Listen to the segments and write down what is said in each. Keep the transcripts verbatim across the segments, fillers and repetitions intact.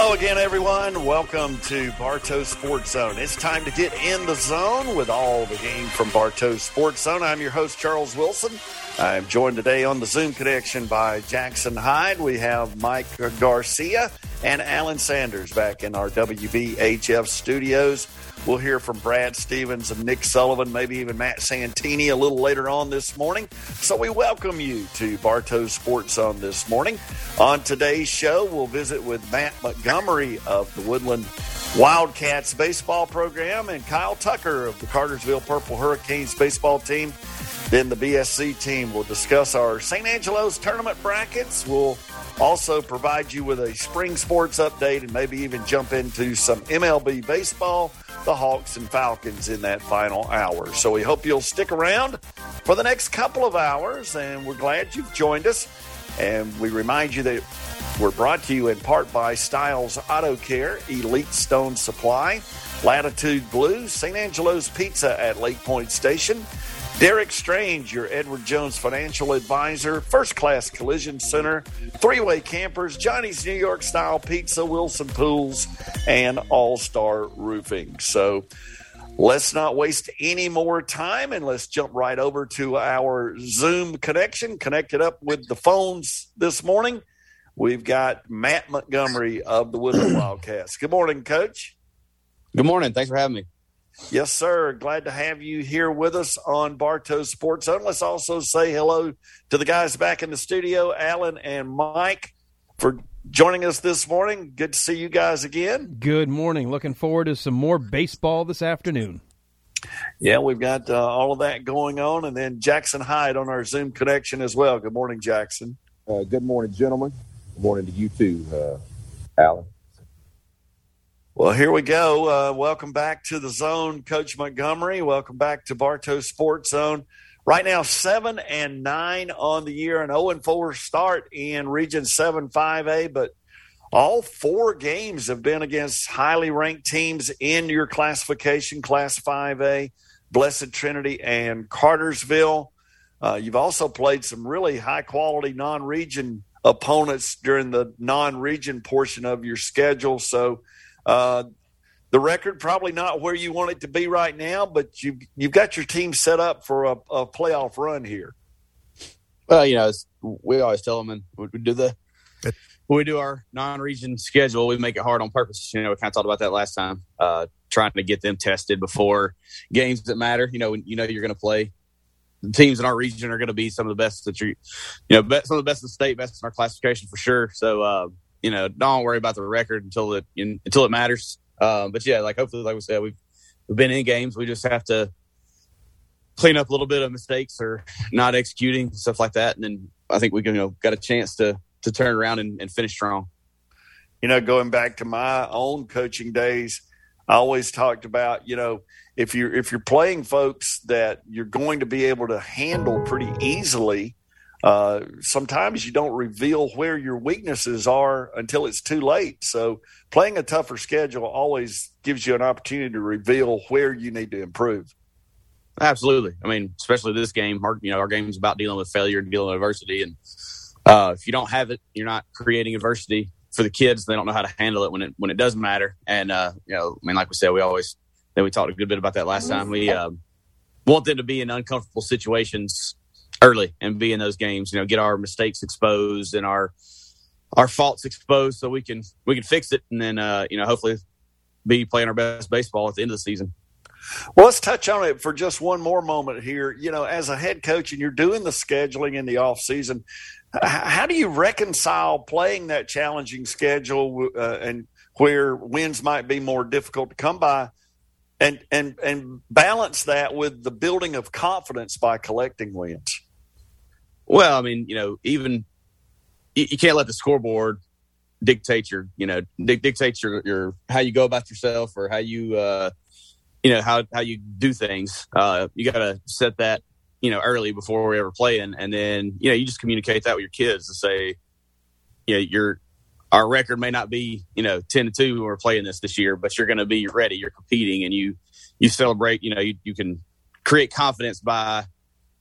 Hello again, everyone. Welcome to Bartow Sports Zone. It's time to get in the zone with all the game from Bartow Sports Zone. I'm your host, Charles Wilson. I'm joined today on the Zoom connection by Jackson Hyde. We have Mike Garcia and Alan Sanders back in our W B H F studios. We'll hear from Brad Stevens and Nick Sullivan, maybe even Matt Santini a little later on this morning. So we welcome you to Bartow Sports Zone this morning. On today's show, we'll visit with Matt Montgomery of the Woodland Wildcats baseball program and Kyle Tucker of the Cartersville Purple Hurricanes baseball team. Then the B S C team will discuss our Saint Angelo's tournament brackets. We'll also provide you with a spring sports update and maybe even jump into some M L B baseball, the Hawks and Falcons in that final hour. So we hope you'll stick around for the next couple of hours, and we're glad you've joined us. And we remind you that we're brought to you in part by Styles Auto Care, Elite Stone Supply, Latitude Blue, Saint Angelo's Pizza at Lake Point Station, Derek Strange, your Edward Jones financial advisor, First Class Collision Center, Three-Way Campers, Johnny's New York Style Pizza, Wilson Pools, and All-Star Roofing. So let's not waste any more time, and let's jump right over to our Zoom connection, connected up with the phones this morning. We've got Matt Montgomery of the Woodland Wildcats. Good morning, Coach. Good morning. Thanks for having me. Yes, sir. Glad to have you here with us on Bartow Sports Zone. Let's also say hello to the guys back in the studio, Alan and Mike, for joining us this morning. Good to see you guys again. Good morning. Looking forward to some more baseball this afternoon. Yeah, we've got uh, all of that going on. And then Jackson Hyde on our Zoom connection as well. Good morning, Jackson. Uh, good morning, gentlemen. Good morning to you too, uh, Alan. Well, here we go. Uh, welcome back to the zone, Coach Montgomery. Welcome back to Bartow Sports Zone. Right now, seven and nine on the year, an oh and four start in Region seven five A, but all four games have been against highly ranked teams in your classification, Class five A, Blessed Trinity, and Cartersville. Uh, you've also played some really high-quality non-region opponents during the non-region portion of your schedule, so Uh, the record probably not where you want it to be right now, but you've, you've got your team set up for a, a playoff run here. Well, you know, it's, we always tell them, and we do the when we do our non-region schedule, we make it hard on purpose. You know, we kind of talked about that last time, uh, trying to get them tested before games that matter. You know, you know you're going to play. The teams in our region are going to be some of the best that you, you know, best, some of the best in the state, best in our classification for sure. So, uh, you know, don't worry about the record until it in, until it matters. Um, but, yeah, like hopefully, like we said, we've, we've been in games. We just have to clean up a little bit of mistakes or not executing, stuff like that. And then I think we can, you know, got a chance to to turn around and, and finish strong. You know, going back to my own coaching days, I always talked about, you know, if you're, if you're playing folks that you're going to be able to handle pretty easily, Uh, sometimes you don't reveal where your weaknesses are until it's too late. So playing a tougher schedule always gives you an opportunity to reveal where you need to improve. Absolutely. I mean, especially this game, our, you know, our game is about dealing with failure and dealing with adversity. And uh, if you don't have it, you're not creating adversity for the kids. They don't know how to handle it when it, when it does matter. And, uh, you know, I mean, like we said, we always, then we talked a good bit about that last time. We um, want them to be in uncomfortable situations early and be in those games, you know, get our mistakes exposed and our our faults exposed so we can we can fix it and then, uh, you know, hopefully be playing our best baseball at the end of the season. Well, let's touch on it for just one more moment here. You know, as a head coach and you're doing the scheduling in the offseason, how do you reconcile playing that challenging schedule uh, and where wins might be more difficult to come by and, and, and balance that with the building of confidence by collecting wins? Well, I mean, you know, even you, you can't let the scoreboard dictate your, you know, dictate your, your how you go about yourself or how you, uh, you know, how, how you do things. Uh, you got to set that, you know, early before we ever play. And, and then, you know, you just communicate that with your kids and say, you know, your our record may not be, you know, ten to two when we're playing this this year, but you're going to be ready. You're competing and you, you celebrate, you know, you, you can create confidence by,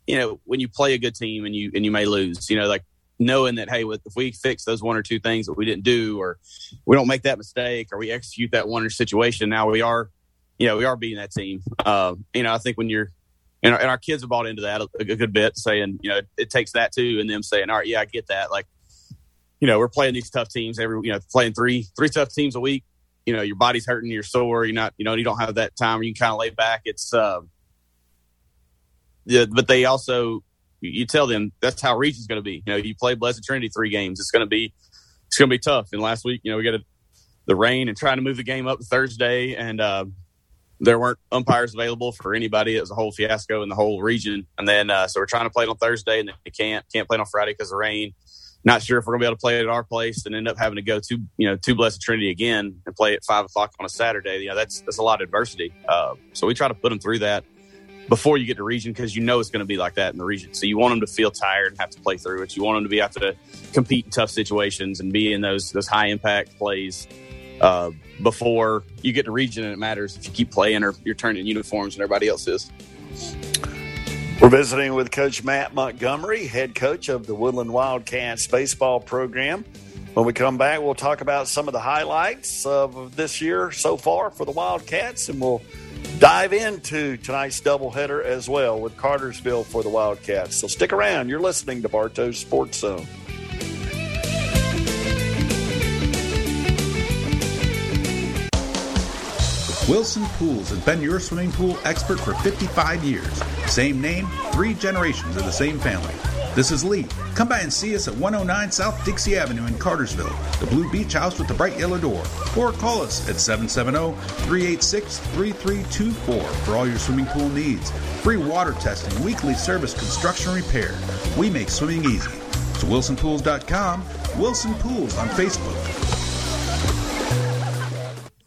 you know, when you play a good team and you and you may lose, you know, like knowing that, hey, with, if we fix those one or two things that we didn't do, or we don't make that mistake, or we execute that one situation, now we are, you know, we are beating that team. Uh, you know, I think when you're, and our, and our kids have bought into that a, a good bit, saying, you know, it, it takes that too, and them saying, all right, yeah, I get that. Like, you know, we're playing these tough teams every, you know, playing three three tough teams a week. You know, your body's hurting, you're sore, you're not, you know, you don't have that time where you can kind of lay back. It's, uh, yeah, but they also, you tell them that's how region's going to be. You know, you play Blessed Trinity three games, it's going to be, it's going to be tough. And last week, you know, we got a, the rain and trying to move the game up to Thursday, and uh, there weren't umpires available for anybody. It was a whole fiasco in the whole region. And then, uh, so we're trying to play it on Thursday, and then they can't, can't play it on Friday because of rain. Not sure if we're going to be able to play it at our place and end up having to go to, you know, to Blessed Trinity again and play at five o'clock on a Saturday. You know, that's, that's a lot of adversity. Uh, so we try to put them through that before you get to region, because you know it's going to be like that in the region. So you want them to feel tired and have to play through it. You want them to be able to compete in tough situations and be in those those high-impact plays uh, before you get to region, and it matters if you keep playing or you're turning uniforms and everybody else is. We're visiting with Coach Matt Montgomery, head coach of the Woodland Wildcats baseball program. When we come back, we'll talk about some of the highlights of this year so far for the Wildcats, and we'll dive into tonight's doubleheader as well with Cartersville for the Wildcats. So stick around. You're listening to Bartow Sports Zone. Wilson Pools has been your swimming pool expert for fifty-five years. Same name, three generations of the same family. This is Lee. Come by and see us at one oh nine South Dixie Avenue in Cartersville, the Blue Beach House with the bright yellow door. Or call us at seven seven zero, three eight six, three three two four for all your swimming pool needs. Free water testing, weekly service, construction repair. We make swimming easy. It's wilson pools dot com, Wilson Pools on Facebook.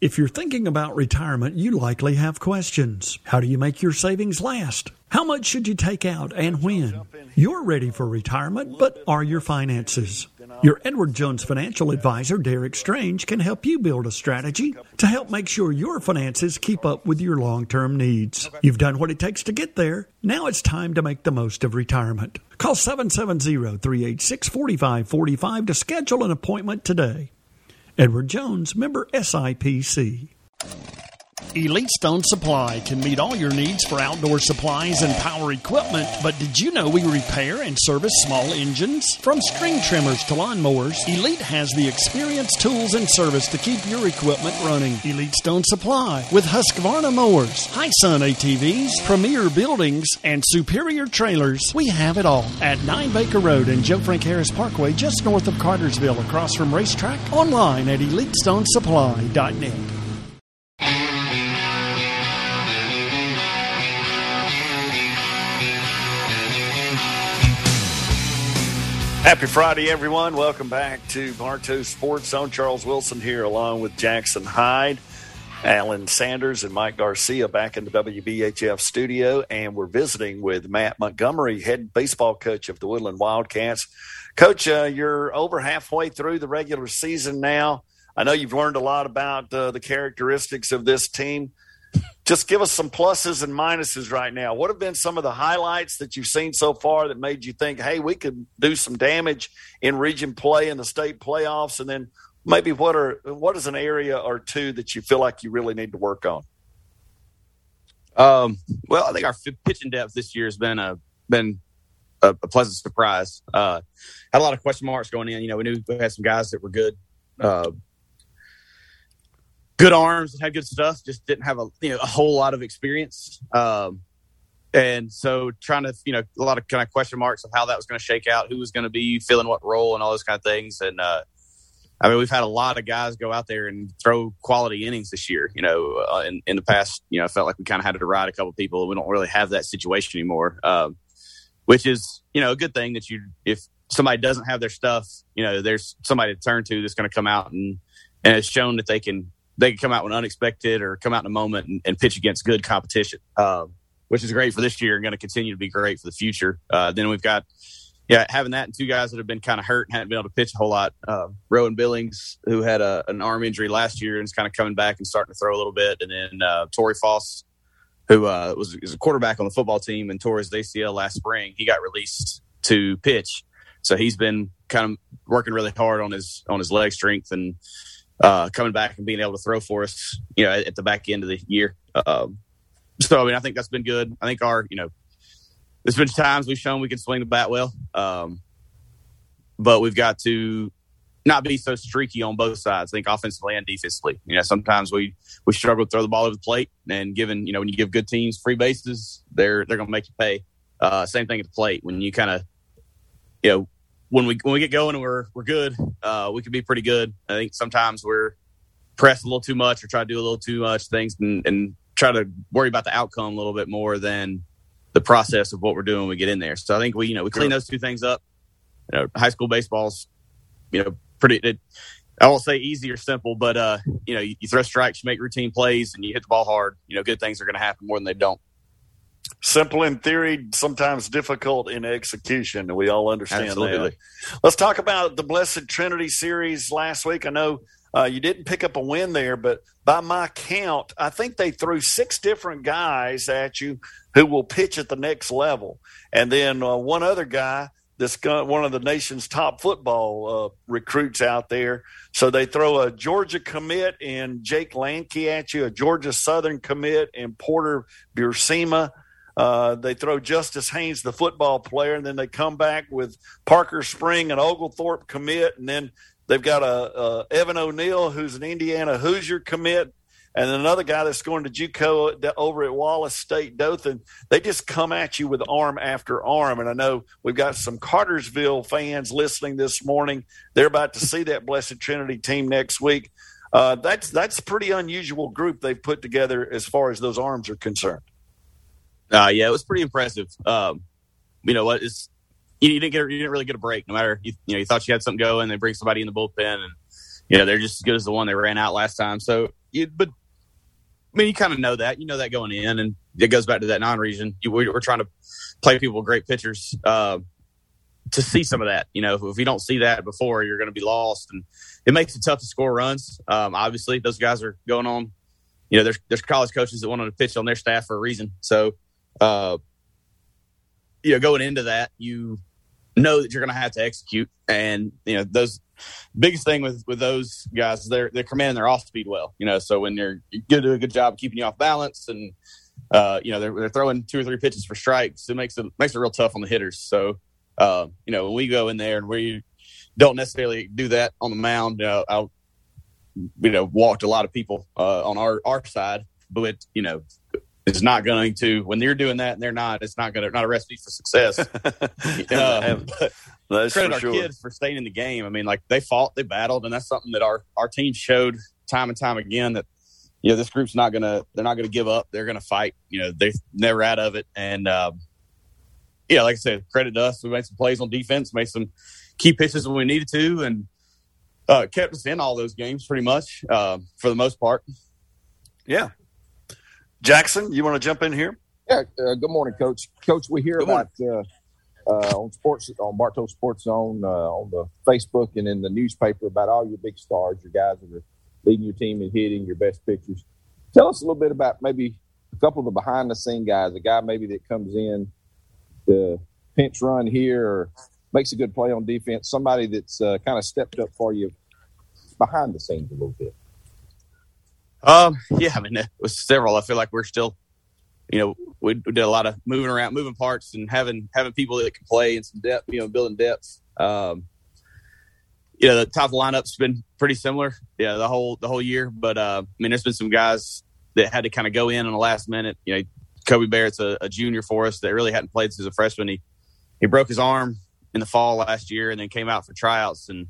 If you're thinking about retirement, you likely have questions. How do you make your savings last? How much should you take out and when? You're ready for retirement, but are your finances? Your Edward Jones financial advisor, Derek Strange, can help you build a strategy to help make sure your finances keep up with your long-term needs. You've done what it takes to get there. Now it's time to make the most of retirement. Call seven seven zero, three eight six, four five four five to schedule an appointment today. Edward Jones, member S I P C. Elite Stone Supply can meet all your needs for outdoor supplies and power equipment, but did you know we repair and service small engines? From string trimmers to lawnmowers, Elite has the experience, tools, and service to keep your equipment running. Elite Stone Supply, with Husqvarna mowers, High Sun A T Vs, premier buildings, and superior trailers, we have it all. At nine Baker Road and Joe Frank Harris Parkway, just north of Cartersville, across from Racetrack, online at elite stone supply dot net. Happy Friday, everyone. Welcome back to Bartow Sports Zone. Charles Wilson here along with Jackson Hyde, Alan Sanders, and Mike Garcia back in the W B H F studio. And we're visiting with Matt Montgomery, head baseball coach of the Woodland Wildcats. Coach, uh, you're over halfway through the regular season now. I know you've learned a lot about uh, the characteristics of this team. Just give us some pluses and minuses right now. What have been some of the highlights that you've seen so far that made you think, hey, we could do some damage in region play in the state playoffs? And then maybe what are what is an area or two that you feel like you really need to work on? Um, well, I think our pitching depth this year has been a been a, a pleasant surprise. Uh, had a lot of question marks going in. You know, we knew we had some guys that were good. Uh, Good arms, had good stuff, just didn't have a you know a whole lot of experience, um, and so trying to you know a lot of kind of question marks of how that was going to shake out, who was going to be filling what role, and all those kind of things. And uh, I mean, we've had a lot of guys go out there and throw quality innings this year. You know, uh, in in the past, you know, I felt like we kind of had to ride a couple people. We don't really have that situation anymore, um, which is you know a good thing that you if somebody doesn't have their stuff, you know, there's somebody to turn to that's going to come out and and it's shown that they can. They can come out when unexpected or come out in a moment and, and pitch against good competition, uh, which is great for this year and going to continue to be great for the future. Uh, then we've got, yeah, having that and two guys that have been kind of hurt and hadn't been able to pitch a whole lot. Uh, Rowan Billings, who had a, an arm injury last year and is kind of coming back and starting to throw a little bit. And then uh, Torrey Foss, who uh, was is a quarterback on the football team and tore his A C L last spring, he got released to pitch. So he's been kind of working really hard on his on his leg strength and uh, coming back and being able to throw for us, you know, at, at the back end of the year. Um, so, I mean, I think that's been good. I think our, you know, there's been times we've shown we can swing the bat well, um, but we've got to not be so streaky on both sides, I think offensively and defensively. You know, sometimes we, we struggle to throw the ball over the plate, and given, you know, when you give good teams free bases, they're they're going to make you pay. Uh, same thing at the plate. When you kind of, you know, when we when we get going and we're we're good, uh, we can be pretty good. I think sometimes we're pressed a little too much or try to do a little too much things and, and try to worry about the outcome a little bit more than the process of what we're doing when we get in there. So I think we, you know, we clean those two things up. You know, high school baseball's, you know, pretty, it, I won't say easy or simple, but, uh, you know, you, you throw strikes, you make routine plays, and you hit the ball hard. You know, good things are going to happen more than they don't. Simple in theory, sometimes difficult in execution. We all understand Absolutely. that. Let's talk about the Blessed Trinity series last week. I know uh, you didn't pick up a win there, but by my count, I think they threw six different guys at you who will pitch at the next level. And then uh, one other guy, this one of the nation's top football uh, recruits out there. So they throw a Georgia commit and Jake Lanke at you, a Georgia Southern commit and Porter Bursema. Uh, they throw Justice Haynes, the football player, and then they come back with Parker Spring and Oglethorpe commit. And then they've got a, a Evan O'Neill, who's an Indiana Hoosier commit, and then another guy that's going to JUCO over at Wallace State Dothan. They just come at you with arm after arm. And I know we've got some Cartersville fans listening this morning. They're about to see that Blessed Trinity team next week. Uh, that's that's a pretty unusual group they've put together as far as those arms are concerned. Uh, yeah, it was pretty impressive. Um, you know what? It's you, you didn't get you didn't really get a break. No matter you, you know you thought you had something going, they bring somebody in the bullpen, and you know they're just as good as the one they ran out last time. So, you, but. I mean, you kind of know that. You know that going in, and it goes back to that non-region. You, we're, we're trying to play people with great pitchers uh, to see some of that. You know, if, if you don't see that before, you're going to be lost, and it makes it tough to score runs. Um, obviously, those guys are going on. You know, there's there's college coaches that want to pitch on their staff for a reason. So, uh, you know, going into that, you know that you're going to have to execute, and you know those. Biggest thing with, with those guys, they're they're commanding their off speed well, you know. So when they're going to do a good job of keeping you off balance, and uh, you know they're they're throwing two or three pitches for strikes, it makes it makes it real tough on the hitters. So uh, you know when we go in there and we don't necessarily do that on the mound, uh, I you know walked a lot of people uh, on our, our side, but it, you know it's not going to when they're doing that and they're not, it's not going to not a recipe for success. um, but, That's credit our sure. kids for staying in the game. I mean, like they fought, they battled, and that's something that our, our team showed time and time again that, you know, this group's not going to, they're not going to give up. They're going to fight. You know, they're never out of it. And, um, yeah, like I said, credit to us. We made some plays on defense, made some key pitches when we needed to, and uh, kept us in all those games pretty much uh, for the most part. Yeah. Jackson, you want to jump in here? Yeah. Uh, good morning, Coach. Coach, we hear good about uh, – Uh, on sports, on Bartow Sports Zone, uh, on the Facebook and in the newspaper about all your big stars, your guys that are leading your team and hitting your best pitchers. Tell us a little bit about maybe a couple of the behind-the-scene guys, a guy maybe that comes in to pinch run here or makes a good play on defense, somebody that's uh, kind of stepped up for you behind the scenes a little bit. Um, yeah, I mean, it was several. I feel like we're still – You know, we did a lot of moving around, moving parts, and having having people that can play and some depth. You know, building depth. Um, you know, the top lineup's been pretty similar. Yeah, the whole the whole year. But uh, I mean, there's been some guys that had to kind of go in on the last minute. You know, Kobe Barrett's a, a junior for us that really hadn't played since a freshman. He he broke his arm in the fall last year, and then came out for tryouts and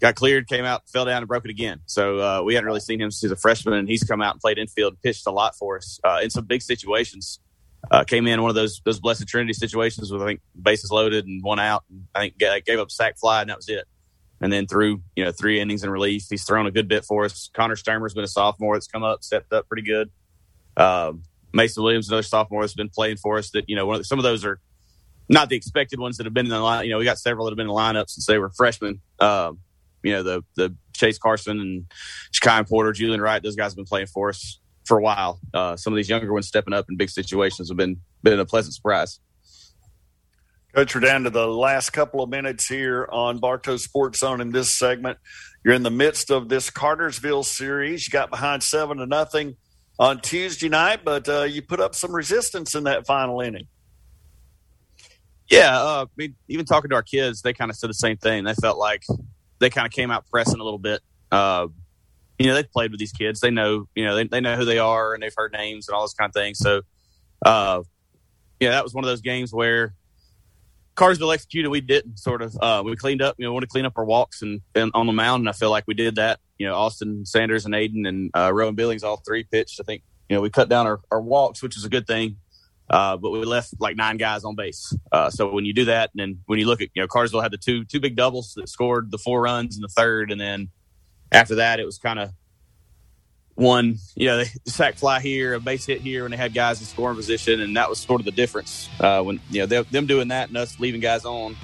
got cleared. Came out, fell down, and broke it again. So uh, we hadn't really seen him since a freshman, and he's come out and played infield, pitched a lot for us uh, in some big situations. Uh, came in one of those those Blessed Trinity situations with I think bases loaded and one out. And I think I gave up sack fly, and that was it. And then through you know three innings in relief, he's thrown a good bit for us. Connor Sturmer's been a sophomore that's come up, stepped up pretty good. Um, Mason Williams, another sophomore that's been playing for us. That you know one of the, some of those are not the expected ones that have been in the line. You know we got several that have been in the lineup since they were freshmen. Um, You know, the the Chase Carson and Shekyan Porter, Julian Wright, those guys have been playing for us for a while. Uh, some of these younger ones stepping up in big situations have been been a pleasant surprise. Coach, we're down to the last couple of minutes here on Bartow Sports Zone in this segment. You're in the midst of this Cartersville series. You got behind seven to nothing on Tuesday night, but uh, you put up some resistance in that final inning. Yeah, uh, I mean, even talking to our kids, they kind of said the same thing. They felt like they kind of came out pressing a little bit. Uh, you know, they've played with these kids. They know, you know, they, they know who they are, and they've heard names and all this kind of thing. So, uh, yeah, that was one of those games where Cartersville executed, we didn't sort of. Uh, we cleaned up, you know, we wanted to clean up our walks and, and on the mound, and I feel like we did that. You know, Austin, Sanders, and Aiden, and uh, Rowan Billings, all three pitched. I think, you know, we cut down our, our walks, which is a good thing. Uh, but we left like nine guys on base. Uh, so when you do that, and then when you look at, you know, Cartersville had the two two big doubles that scored the four runs in the third, and then after that, it was kind of one, you know, they sack fly here, a base hit here, and they had guys in scoring position, and that was sort of the difference uh, when, you know, they, them doing that and us leaving guys on,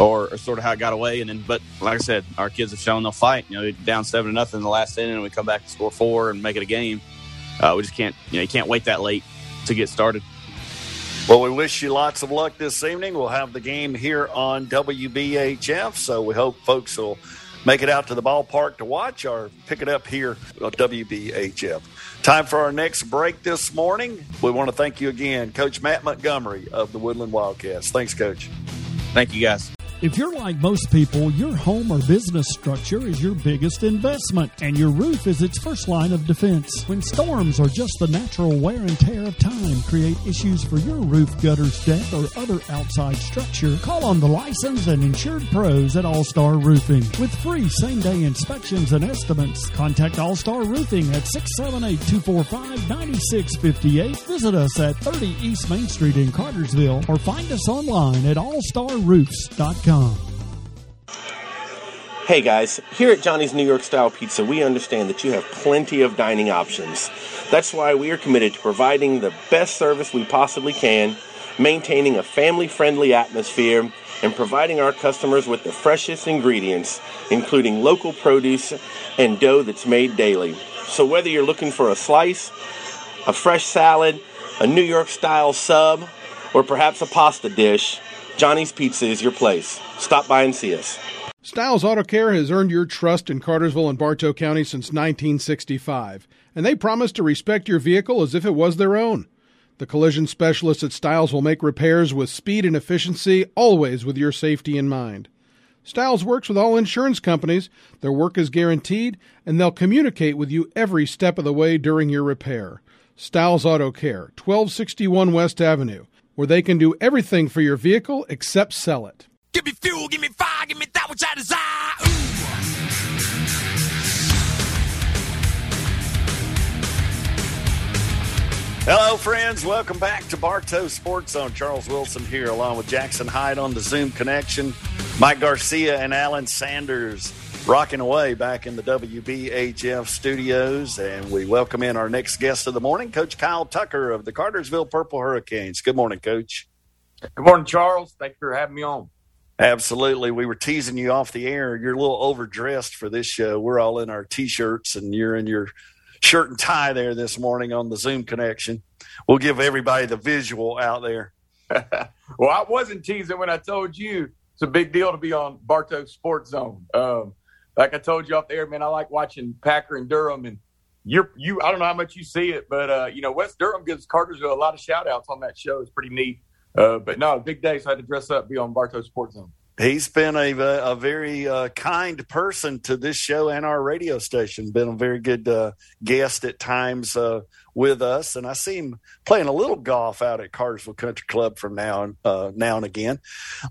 or, or sort of how it got away. And then, but like I said, our kids have shown they'll fight. You know, down seven to nothing in the last inning, and we come back and score four and make it a game. Uh, we just can't, you know, you can't wait that late to get started. Well, we wish you lots of luck this evening. We'll have the game here on W B H F, so we hope folks will make it out to the ballpark to watch or pick it up here at W B H F. Time for our next break this morning. We want to thank you again, Coach Matt Montgomery of the Woodland Wildcats. Thanks, Coach. Thank you, guys. If you're like most people, your home or business structure is your biggest investment, and your roof is its first line of defense. When storms or just the natural wear and tear of time create issues for your roof, gutters, deck, or other outside structure, call on the licensed and insured pros at All-Star Roofing. With free same-day inspections and estimates, contact All-Star Roofing at six seven eight, two four five, nine six five eight. Visit us at thirty East Main Street in Cartersville, or find us online at all star roofs dot com. Hey guys, here at Johnny's New York Style Pizza, we understand that you have plenty of dining options. That's why we are committed to providing the best service we possibly can, maintaining a family-friendly atmosphere, and providing our customers with the freshest ingredients, including local produce and dough that's made daily. So whether you're looking for a slice, a fresh salad, a New York Style sub, or perhaps a pasta dish, Johnny's Pizza is your place. Stop by and see us. Styles Auto Care has earned your trust in Cartersville and Bartow County since nineteen sixty-five, and they promise to respect your vehicle as if it was their own. The collision specialists at Styles will make repairs with speed and efficiency, always with your safety in mind. Styles works with all insurance companies, their work is guaranteed, and they'll communicate with you every step of the way during your repair. Styles Auto Care, twelve sixty-one West Avenue, where they can do everything for your vehicle except sell it. Give me fuel, give me fire, give me that which I desire. Ooh. Hello, friends. Welcome back to Bartow Sports Zone. Charles Wilson here, along with Jackson Hyde on the Zoom connection. Mike Garcia and Alan Sanders rocking away back in the W B H F studios, and we welcome in our next guest of the morning, Coach Kyle Tucker of the Cartersville Purple Hurricanes. Good morning, Coach. Good morning, Charles. Thanks for having me on. Absolutely. We were teasing you off the air. You're a little overdressed for this show. We're all in our T-shirts, and you're in your shirt and tie there this morning on the Zoom connection. We'll give everybody the visual out there. Well, I wasn't teasing when I told you it's a big deal to be on Bartow Sports Zone. Um, Like I told you off the air, man, I like watching Packer and Durham, and you you I don't know how much you see it, but uh, you know, West Durham gives Cartersville a lot of shout outs on that show. It's pretty neat. Uh, but no, big day, so I had to dress up, be on Bartow Sports Zone. He's been a a very uh, kind person to this show and our radio station. Been a very good uh, guest at times uh, with us, and I see him playing a little golf out at Cartersville Country Club from now and uh, now and again.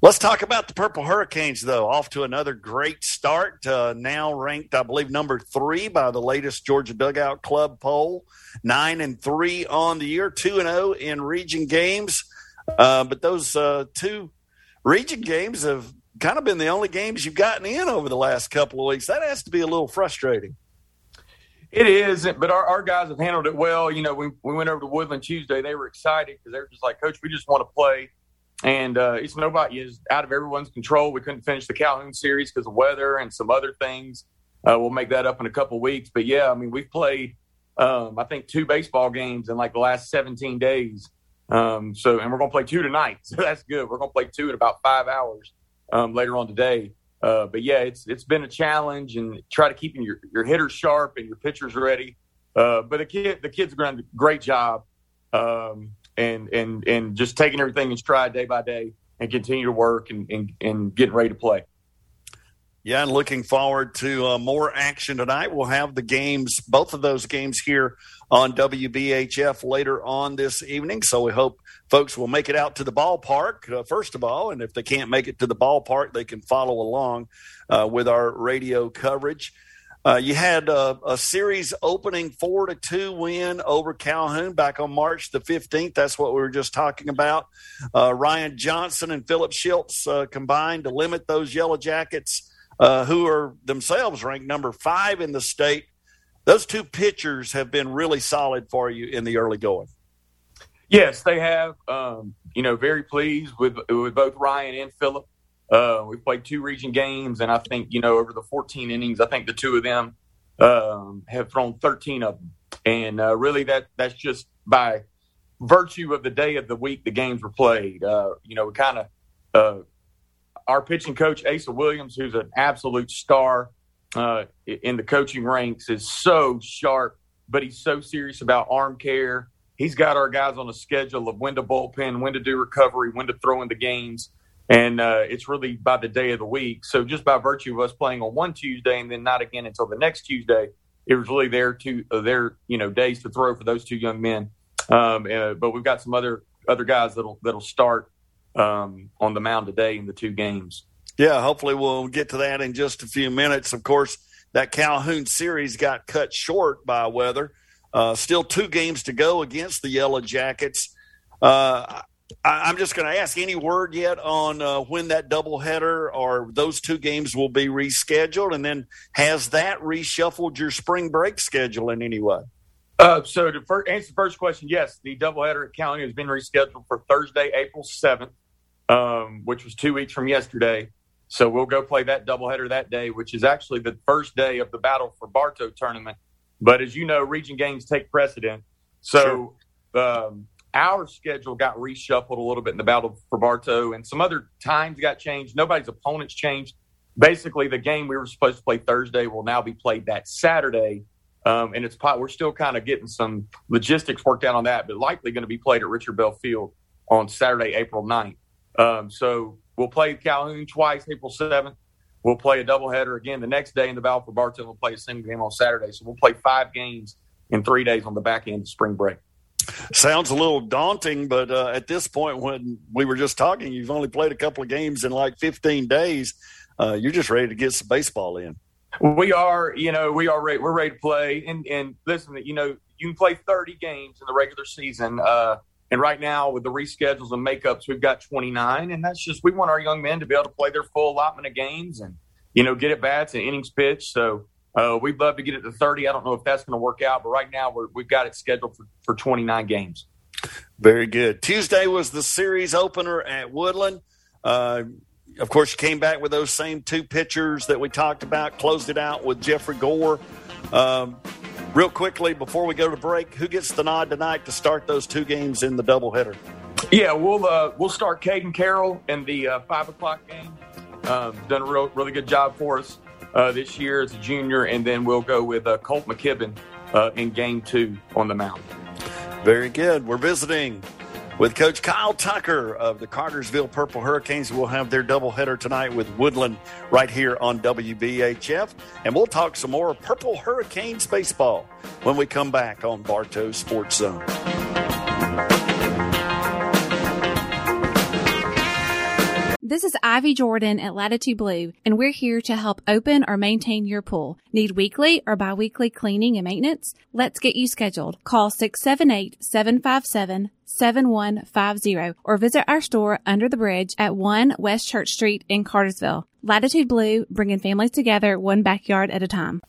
Let's talk about the Purple Hurricanes, though. Off to another great start. Uh, now ranked, I believe, number three by the latest Georgia Dugout Club poll. Nine and three on the year, two and zero in region games. Uh, but those uh, two. Region games have kind of been the only games you've gotten in over the last couple of weeks. That has to be a little frustrating. It is, but our, our guys have handled it well. You know, we, we went over to Woodland Tuesday. They were excited because they were just like, Coach, we just want to play. And uh, it's nobody is out of everyone's control. We couldn't finish the Calhoun series because of weather and some other things. Uh, we'll make that up in a couple of weeks. But, yeah, I mean, we've played, um, I think, two baseball games in like the last seventeen days. Um, so, and we're going to play two tonight. So that's good. We're going to play two in about five hours um, later on today. Uh, but yeah, it's it's been a challenge, and try to keep your, your hitters sharp and your pitchers ready. Uh, but the kid the kids are going to do a great job, um, and and and just taking everything in stride day by day, and continue to work and and, and getting ready to play. Yeah, and looking forward to uh, more action tonight. We'll have the games, both of those games here on W B H F later on this evening. So we hope folks will make it out to the ballpark, uh, first of all. And if they can't make it to the ballpark, they can follow along uh, with our radio coverage. Uh, you had a, a series opening four to two win over Calhoun back on March the fifteenth. That's what we were just talking about. Uh, Ryan Johnson and Phillip Schiltz uh, combined to limit those Yellow Jackets, Uh, who are themselves ranked number five in the state. Those two pitchers have been really solid for you in the early going. Yes, they have. Um, you know, very pleased with with both Ryan and Phillip. Uh, we've played two region games, and I think, you know, over the fourteen innings, I think the two of them um, have thrown thirteen of them. And uh, really that that's just by virtue of the day of the week the games were played. Uh, you know, we kind of uh, – Our pitching coach, Asa Williams, who's an absolute star uh, in the coaching ranks, is so sharp, but he's so serious about arm care. He's got our guys on a schedule of when to bullpen, when to do recovery, when to throw in the games, and uh, it's really by the day of the week. So just by virtue of us playing on one Tuesday and then not again until the next Tuesday, it was really their two uh, their you know days to throw for those two young men. Um, uh, but we've got some other other guys that'll that'll start um on the mound today in the two games. Yeah, hopefully we'll get to that in just a few minutes. Of course, that Calhoun series got cut short by weather. Uh still two games to go against the Yellow Jackets. Uh I, I'm just going to ask, any word yet on uh, when that doubleheader or those two games will be rescheduled? And then has that reshuffled your spring break schedule in any way? Uh, so to first, answer the first question, yes, the doubleheader at Calhoun has been rescheduled for Thursday, April seventh, um, which was two weeks from yesterday. So we'll go play that doubleheader that day, which is actually the first day of the Battle for Bartow tournament. But as you know, region games take precedent. So sure. um, our schedule got reshuffled a little bit in the Battle for Bartow, and some other times got changed. Nobody's opponents changed. Basically, the game we were supposed to play Thursday will now be played that Saturday. Um, and it's we're still kind of getting some logistics worked out on that, but likely going to be played at Richard Bell Field on Saturday, April ninth. Um, so we'll play Calhoun twice, April seventh. We'll play a doubleheader again the next day in the Battle for Bartow. We'll play a single game on Saturday. So we'll play five games in three days on the back end of spring break. Sounds a little daunting, but uh, at this point when we were just talking, you've only played a couple of games in like fifteen days. Uh, you're just ready to get some baseball in. We are, you know, we are ready. We're ready to play. And, and listen, you know, you can play thirty games in the regular season. Uh, and right now with the reschedules and makeups, we've got twenty-nine. And that's just, we want our young men to be able to play their full allotment of games and, you know, get at bats and innings pitched. So uh, we'd love to get it to thirty. I don't know if that's going to work out, but right now we're, we've got it scheduled for, for twenty-nine games. Very good. Tuesday was the series opener at Woodland. Uh Of course, you came back with those same two pitchers that we talked about, closed it out with Jeffrey Gore. Um, real quickly, before we go to break, who gets the nod tonight to start those two games in the doubleheader? Yeah, we'll uh, we'll start Caden Carroll in the uh, five o'clock game. Um, done a real, really good job for us uh, this year as a junior, and then we'll go with uh, Colt McKibben uh, in game two on the mound. Very good. We're visiting with Coach Kyle Tucker of the Cartersville Purple Hurricanes. We'll have their doubleheader tonight with Woodland right here on W B H F. And we'll talk some more Purple Hurricanes baseball when we come back on Bartow Sports Zone. This is Ivy Jordan at Latitude Blue, and we're here to help open or maintain your pool. Need weekly or biweekly cleaning and maintenance? Let's get you scheduled. Call six seven eight, seven five seven, seven one five zero or visit our store under the bridge at one West Church Street in Cartersville. Latitude Blue, bringing families together one backyard at a time.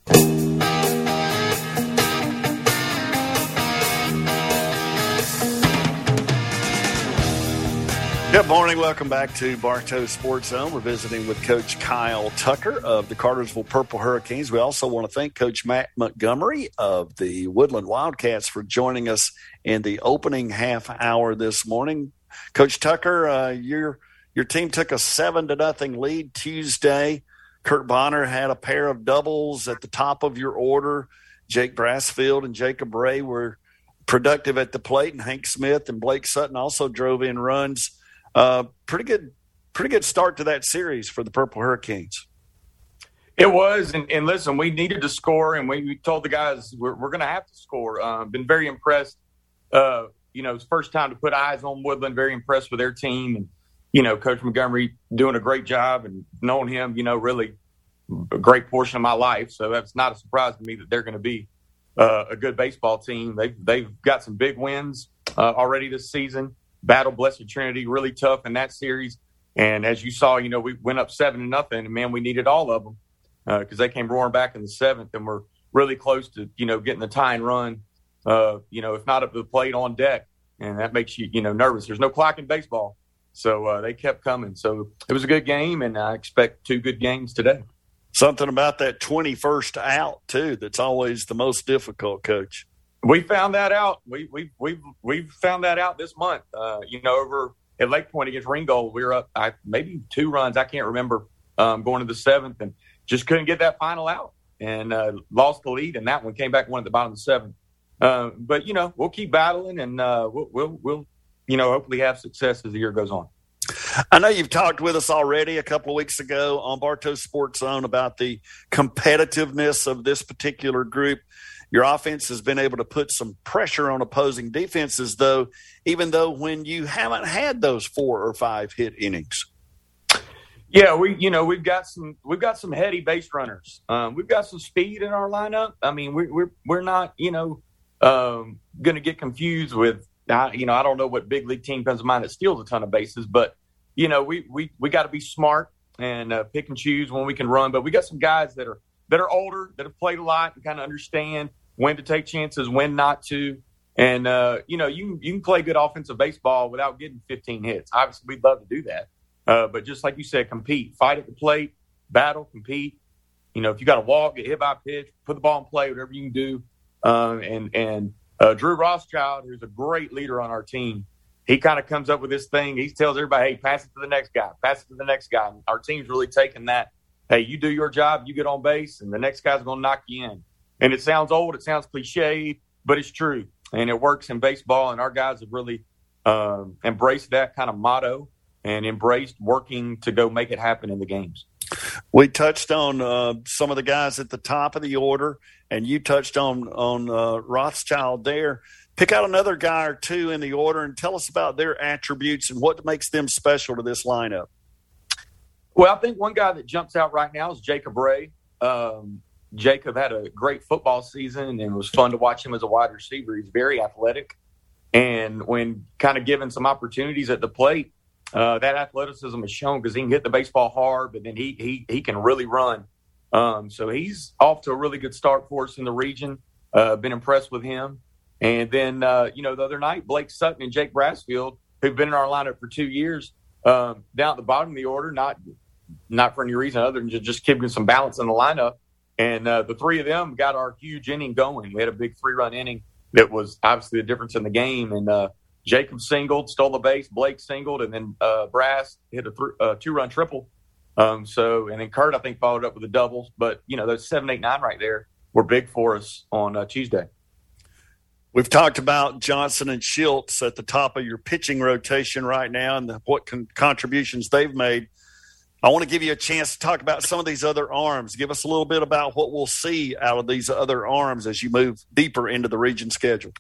Good morning. Welcome back to Bartow Sports Zone. We're visiting with Coach Kyle Tucker of the Cartersville Purple Hurricanes. We also want to thank Coach Matt Montgomery of the Woodland Wildcats for joining us in the opening half hour this morning. Coach Tucker, uh, your your team took a seven to nothing lead Tuesday. Kurt Bonner had a pair of doubles at the top of your order. Jake Brasfield and Jacob Ray were productive at the plate, and Hank Smith and Blake Sutton also drove in runs. Uh, pretty good, pretty good start to that series for the Purple Hurricanes. It was, and, and listen, we needed to score, and we, we told the guys we're, we're going to have to score. Uh, been very impressed. Uh, you know, it's first time to put eyes on Woodland. Very impressed with their team, and you know, Coach Montgomery doing a great job, and knowing him, you know, really a great portion of my life. So that's not a surprise to me that they're going to be uh, a good baseball team. They've they've got some big wins uh, already this season. Battle Blessed Trinity, really tough in that series. And as you saw, you know, we went up seven to nothing, and, man, we needed all of them because uh, they came roaring back in the seventh, and we're really close to, you know, getting the tying run, uh, you know, if not up to the plate, on deck. And that makes you, you know, nervous. There's no clock in baseball. So uh, they kept coming. So it was a good game, and I expect two good games today. Something about that twenty-first out, too, that's always the most difficult, Coach. We found that out. We we we we found that out this month. Uh, you know, over at Lake Point against Ringgold, we were up I, maybe two runs. I can't remember. Um, going to the seventh, and just couldn't get that final out, and uh, lost the lead. And that one came back one at the bottom of the seventh. Uh, but you know, we'll keep battling, and uh, we'll, we'll we'll you know hopefully have success as the year goes on. I know you've talked with us already a couple of weeks ago on Bartow Sports Zone about the competitiveness of this particular group. Your offense has been able to put some pressure on opposing defenses, though, even though when you haven't had those four or five hit innings. Yeah, we you know we've got some we've got some heady base runners. Um, we've got some speed in our lineup. I mean, we're we're we're not you know um, going to get confused with I, you know I don't know what big league team comes to mind that steals a ton of bases, but you know we we we got to be smart and uh, pick and choose when we can run. But we got some guys that are that are older that have played a lot and kind of understand when to take chances, when not to. And, uh, you know, you, you can play good offensive baseball without getting fifteen hits. Obviously, we'd love to do that. Uh, but just like you said, compete, fight at the plate, battle, compete. You know, if you got to walk, get hit by a pitch, put the ball in play, whatever you can do. Um, and and uh, Drew Rothschild, who's a great leader on our team, he kind of comes up with this thing. He tells everybody, hey, pass it to the next guy, pass it to the next guy. And our team's really taking that. Hey, you do your job, you get on base, and the next guy's going to knock you in. And it sounds old, it sounds cliche, but it's true. And it works in baseball, and our guys have really um, embraced that kind of motto and embraced working to go make it happen in the games. We touched on uh, some of the guys at the top of the order, and you touched on, on uh, Rothschild there. Pick out another guy or two in the order and tell us about their attributes and what makes them special to this lineup. Well, I think one guy that jumps out right now is Jacob Ray. Um Jacob had a great football season, and it was fun to watch him as a wide receiver. He's very athletic, and when kind of given some opportunities at the plate, uh, that athleticism is shown because he can hit the baseball hard, but then he he he can really run. Um, so he's off to a really good start for us in the region. Uh, been impressed with him. And then, uh, you know, the other night, Blake Sutton and Jake Brasfield, who've been in our lineup for two years, um, down at the bottom of the order, not not for any reason other than just, just keeping some balance in the lineup. And uh, the three of them got our huge inning going. We had a big three-run inning that was obviously the difference in the game. And uh, Jacob singled, stole a base, Blake singled, and then uh, Brass hit a th- uh, two-run triple. Um, so, and then Kurt, I think, followed up with a double. But, you know, those seven, eight, nine right there were big for us on uh, Tuesday. We've talked about Johnson and Schiltz at the top of your pitching rotation right now and the, what con- contributions they've made. I want to give you a chance to talk about some of these other arms. Give us a little bit about what we'll see out of these other arms as you move deeper into the region schedule.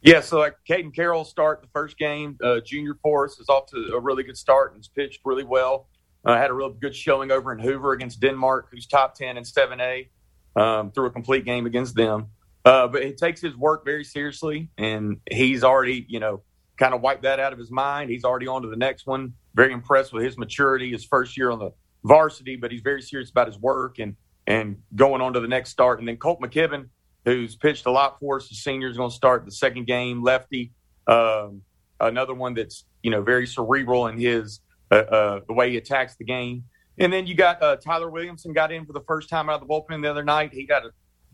Yeah, so like Caden Carroll start the first game. Uh, junior Forrest is off to a really good start and has pitched really well. Uh, had a real good showing over in Hoover against Denmark, who's top ten in seven A, um, through a complete game against them. Uh, but he takes his work very seriously, and he's already, you know, kind of wiped that out of his mind. He's already on to the next one. Very impressed with his maturity, his first year on the varsity, but he's very serious about his work and and going on to the next start. And then Colt McKibben, who's pitched a lot for us, the senior, is going to start the second game, lefty. Um, another one that's, you know, very cerebral in his uh, uh, the way he attacks the game. And then you got uh, Tyler Williamson got in for the first time out of the bullpen the other night. He got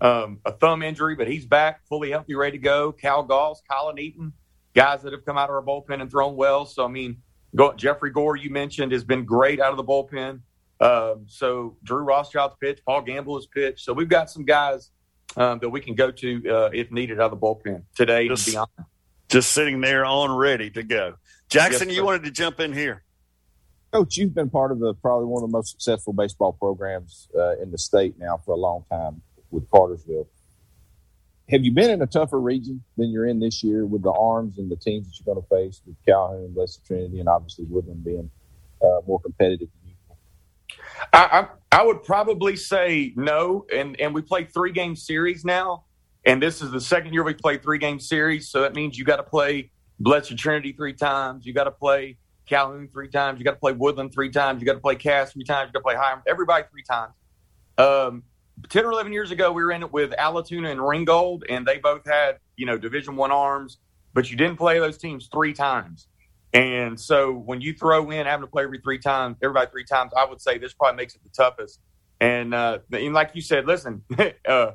a, um, a thumb injury, but he's back, fully healthy, ready to go. Cal Galls, Colin Eaton, guys that have come out of our bullpen and thrown well. So, I mean, go, Jeffrey Gore, you mentioned, has been great out of the bullpen. Um, so Drew Rothschild's pitched, Paul Gamble has pitched. So we've got some guys um, that we can go to uh, if needed out of the bullpen today just, and beyond. Just sitting there on ready to go. Jackson, yes, you wanted to jump in here. Coach, you've been part of the probably one of the most successful baseball programs uh, in the state now for a long time with Cartersville. Have you been in a tougher region than you're in this year with the arms and the teams that you're going to face with Calhoun, Blessed Trinity, and obviously Woodland being uh, more competitive than usual? I, I, I would probably say no, and, and we play three-game series now, and this is the second year we play three-game series, so that means you got to play Blessed Trinity three times, you got to play Calhoun three times, you got to play Woodland three times, you got to play Cass three times, you got to play Hiram, everybody three times. Um, ten or eleven years ago, we were in it with Alatoona and Ringgold, and they both had, you know, Division One arms, but you didn't play those teams three times. And so when you throw in having to play every three times, everybody three times, I would say this probably makes it the toughest. And, uh, and like you said, listen, uh,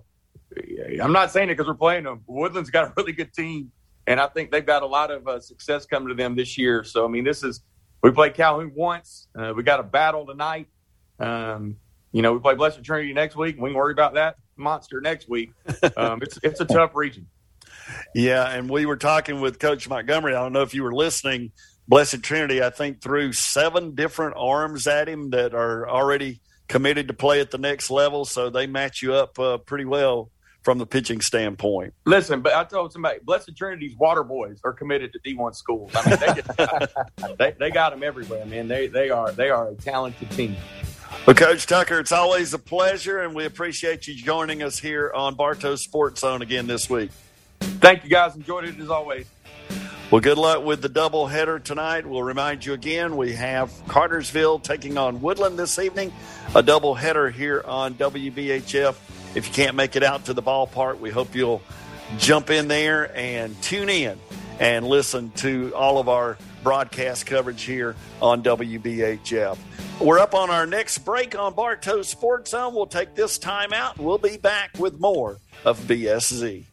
I'm not saying it because we're playing them. Woodland's got a really good team. And I think they've got a lot of uh, success coming to them this year. So, I mean, this is – we played Calhoun once. Uh, we got a battle tonight. Um, you know, we play Blessed Trinity next week. And we can worry about that monster next week. Um, it's it's a tough region. Yeah, and we were talking with Coach Montgomery. I don't know if you were listening. Blessed Trinity, I think, threw seven different arms at him that are already committed to play at the next level. So they match you up uh, pretty well from the pitching standpoint. Listen, but I told somebody, Blessed Trinity's water boys are committed to D one schools. I mean, they just, they, they got them everywhere, man. They they are they are a talented team. Well, Coach Tucker, it's always a pleasure, and we appreciate you joining us here on Bartow Sports Zone again this week. Thank you, guys. Enjoyed it as always. Well, good luck with the doubleheader tonight. We'll remind you again, we have Cartersville taking on Woodland this evening, a doubleheader here on W B H F. If you can't make it out to the ballpark, we hope you'll jump in there and tune in and listen to all of our broadcast coverage here on W B H F. We're up on our next break on Bartow Sports Zone. We'll take this time out, and we'll be back with more of B S Z.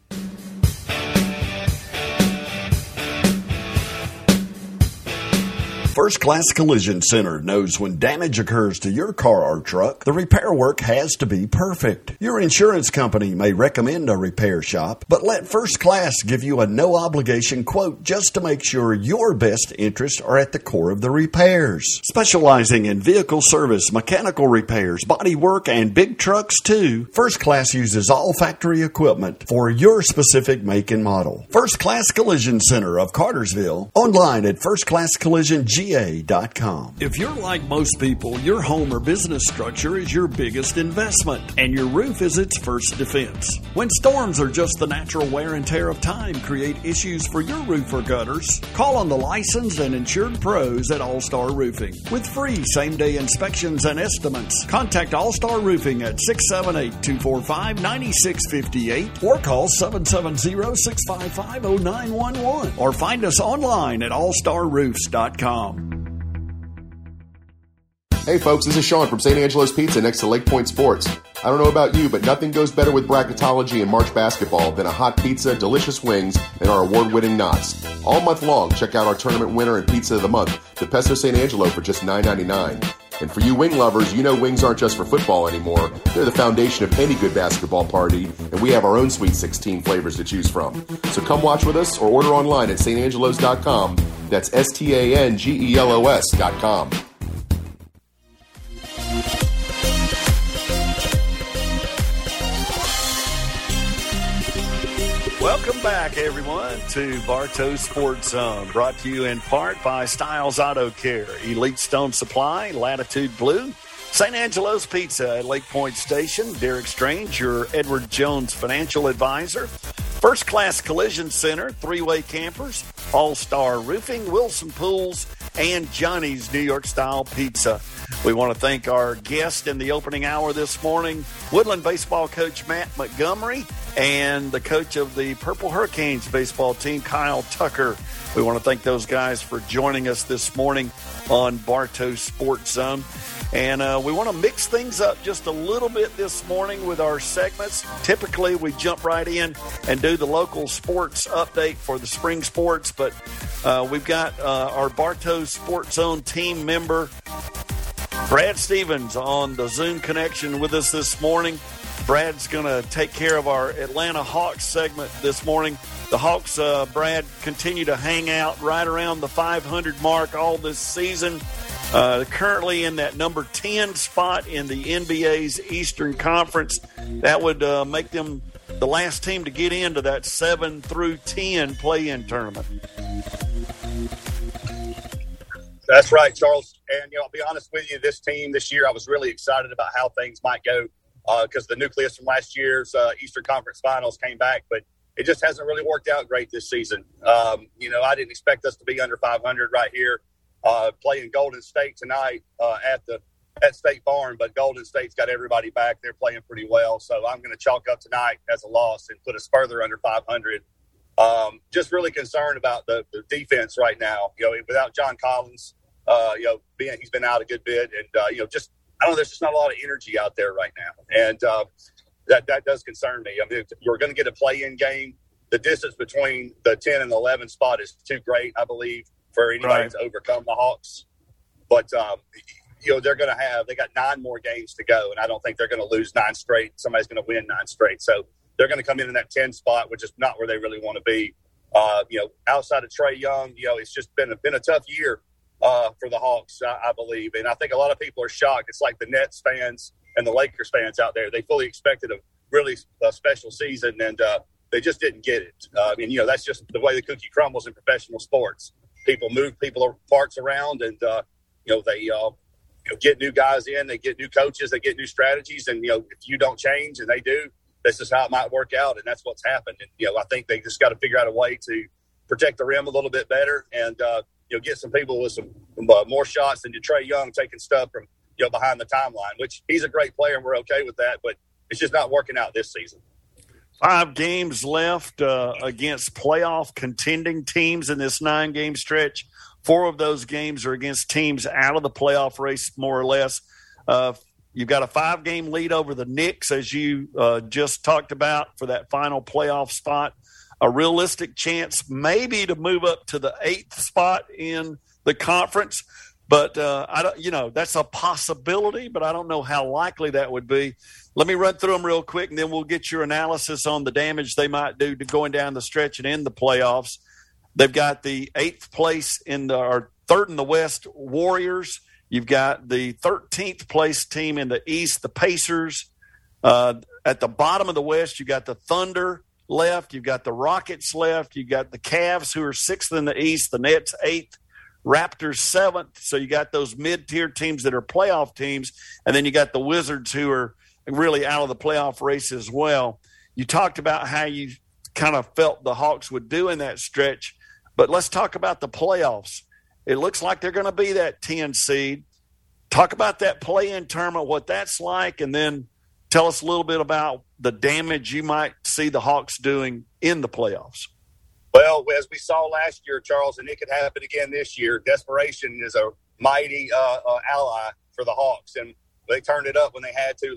First Class Collision Center knows when damage occurs to your car or truck, the repair work has to be perfect. Your insurance company may recommend a repair shop, but let First Class give you a no-obligation quote just to make sure your best interests are at the core of the repairs. Specializing in vehicle service, mechanical repairs, body work, and big trucks too, First Class uses all factory equipment for your specific make and model. First Class Collision Center of Cartersville, online at first class collision g dot com. If you're like most people, your home or business structure is your biggest investment, and your roof is its first defense. When storms are just the natural wear and tear of time create issues for your roof or gutters, call on the licensed and insured pros at All-Star Roofing. With free same-day inspections and estimates, contact All-Star Roofing at six seven eight, two four five, nine six five eight or call seven seven zero, six five five, zero nine one one or find us online at all star roofs dot com. Hey folks, this is Sean from Saint Angelo's Pizza next to Lake Point Sports. I don't know about you, but nothing goes better with bracketology and March basketball than a hot pizza, delicious wings, and our award-winning knots. All month long, check out our tournament winner and pizza of the month, the Pesto Saint Angelo, for just nine ninety-nine. And for you wing lovers, you know wings aren't just for football anymore. They're the foundation of any good basketball party, and we have our own Sweet sixteen flavors to choose from. So come watch with us or order online at stangelos dot com. That's S T A N G E L O S dot com. Welcome back, everyone, to Bartow Sports Zone, brought to you in part by Styles Auto Care, Elite Stone Supply, Latitude Blue, Saint Angelo's Pizza at Lake Point Station, Derek Strange, your Edward Jones financial advisor, First Class Collision Center, Three-Way Campers, All-Star Roofing, Wilson Pools, and Johnny's New York Style Pizza. We want to thank our guest in the opening hour this morning, Woodland baseball coach Matt Montgomery, and the coach of the Purple Hurricanes baseball team, Kyle Tucker. We want to thank those guys for joining us this morning on Bartow Sports Zone. And uh, we want to mix things up just a little bit this morning with our segments. Typically, we jump right in and do the local sports update for the spring sports, but uh, we've got uh, our Bartow Sports Zone team member, Brad Stevens, on the Zoom connection with us this morning. Brad's going to take care of our Atlanta Hawks segment this morning. The Hawks, uh, Brad, continue to hang out right around the five hundred mark all this season. Uh, currently in that number ten spot in the N B A's Eastern Conference. That would uh, make them the last team to get into that seven through ten play-in tournament. That's right, Charles. And, you know, I'll be honest with you, this team this year, I was really excited about how things might go. Because uh, the nucleus from last year's uh, Eastern Conference Finals came back, but it just hasn't really worked out great this season. Um, you know, I didn't expect us to be under five hundred right here, uh, playing Golden State tonight uh, at the at State Farm. But Golden State's got everybody back; they're playing pretty well. So I'm going to chalk up tonight as a loss and put us further under five hundred. Um, just really concerned about the, the defense right now. You know, without John Collins, uh, you know, being he's been out a good bit, and uh, you know, just. I know there's just not a lot of energy out there right now, and uh, that that does concern me. I mean, we're going to get a play-in game. The distance between the ten and the eleven spot is too great, I believe, for anybody right. to overcome the Hawks. But um, you know, they're going to have they got nine more games to go, and I don't think they're going to lose nine straight. Somebody's going to win nine straight, so they're going to come in in that ten spot, which is not where they really want to be. Uh, you know, outside of Trae Young, you know, it's just been a, been a tough year. Uh, for the Hawks, I, I believe. And I think a lot of people are shocked. It's like the Nets fans and the Lakers fans out there. They fully expected a really uh, special season, and uh, they just didn't get it. Uh, I mean, you know, that's just the way the cookie crumbles in professional sports. People move people parts around, and, uh, you know, they uh, you know, get new guys in, they get new coaches, they get new strategies. And, you know, if you don't change and they do, this is how it might work out. And that's what's happened. And, you know, I think they just got to figure out a way to protect the rim a little bit better and, uh, you know, get some people with some uh, more shots than Trae Young taking stuff from, you know, behind the timeline, which he's a great player and we're okay with that, but it's just not working out this season. Five games left uh, against playoff contending teams in this nine-game stretch. Four of those games are against teams out of the playoff race, more or less. Uh, you've got a five-game lead over the Knicks, as you uh, just talked about, for that final playoff spot. A realistic chance maybe to move up to the eighth spot in the conference. But, uh, I don't, you know, that's a possibility, but I don't know how likely that would be. Let me run through them real quick, and then we'll get your analysis on the damage they might do to going down the stretch and in the playoffs. They've got the eighth place in the, or third in the West, Warriors. You've got the thirteenth place team in the East, the Pacers. Uh, at the bottom of the West, you got the Thunder left. You've got the Rockets left. You've got the Cavs, who are sixth in the East, the Nets eighth, Raptors seventh. So you got those mid-tier teams that are playoff teams, and then you got the Wizards, who are really out of the playoff race as well. You talked about how you kind of felt the Hawks would do in that stretch, but let's talk about the playoffs. It looks like they're going to be that ten seed. Talk about that play-in tournament, what that's like, and then tell us a little bit about the damage you might see the Hawks doing in the playoffs. Well, as we saw last year, Charles, and it could happen again this year, desperation is a mighty uh, uh, ally for the Hawks, and they turned it up when they had to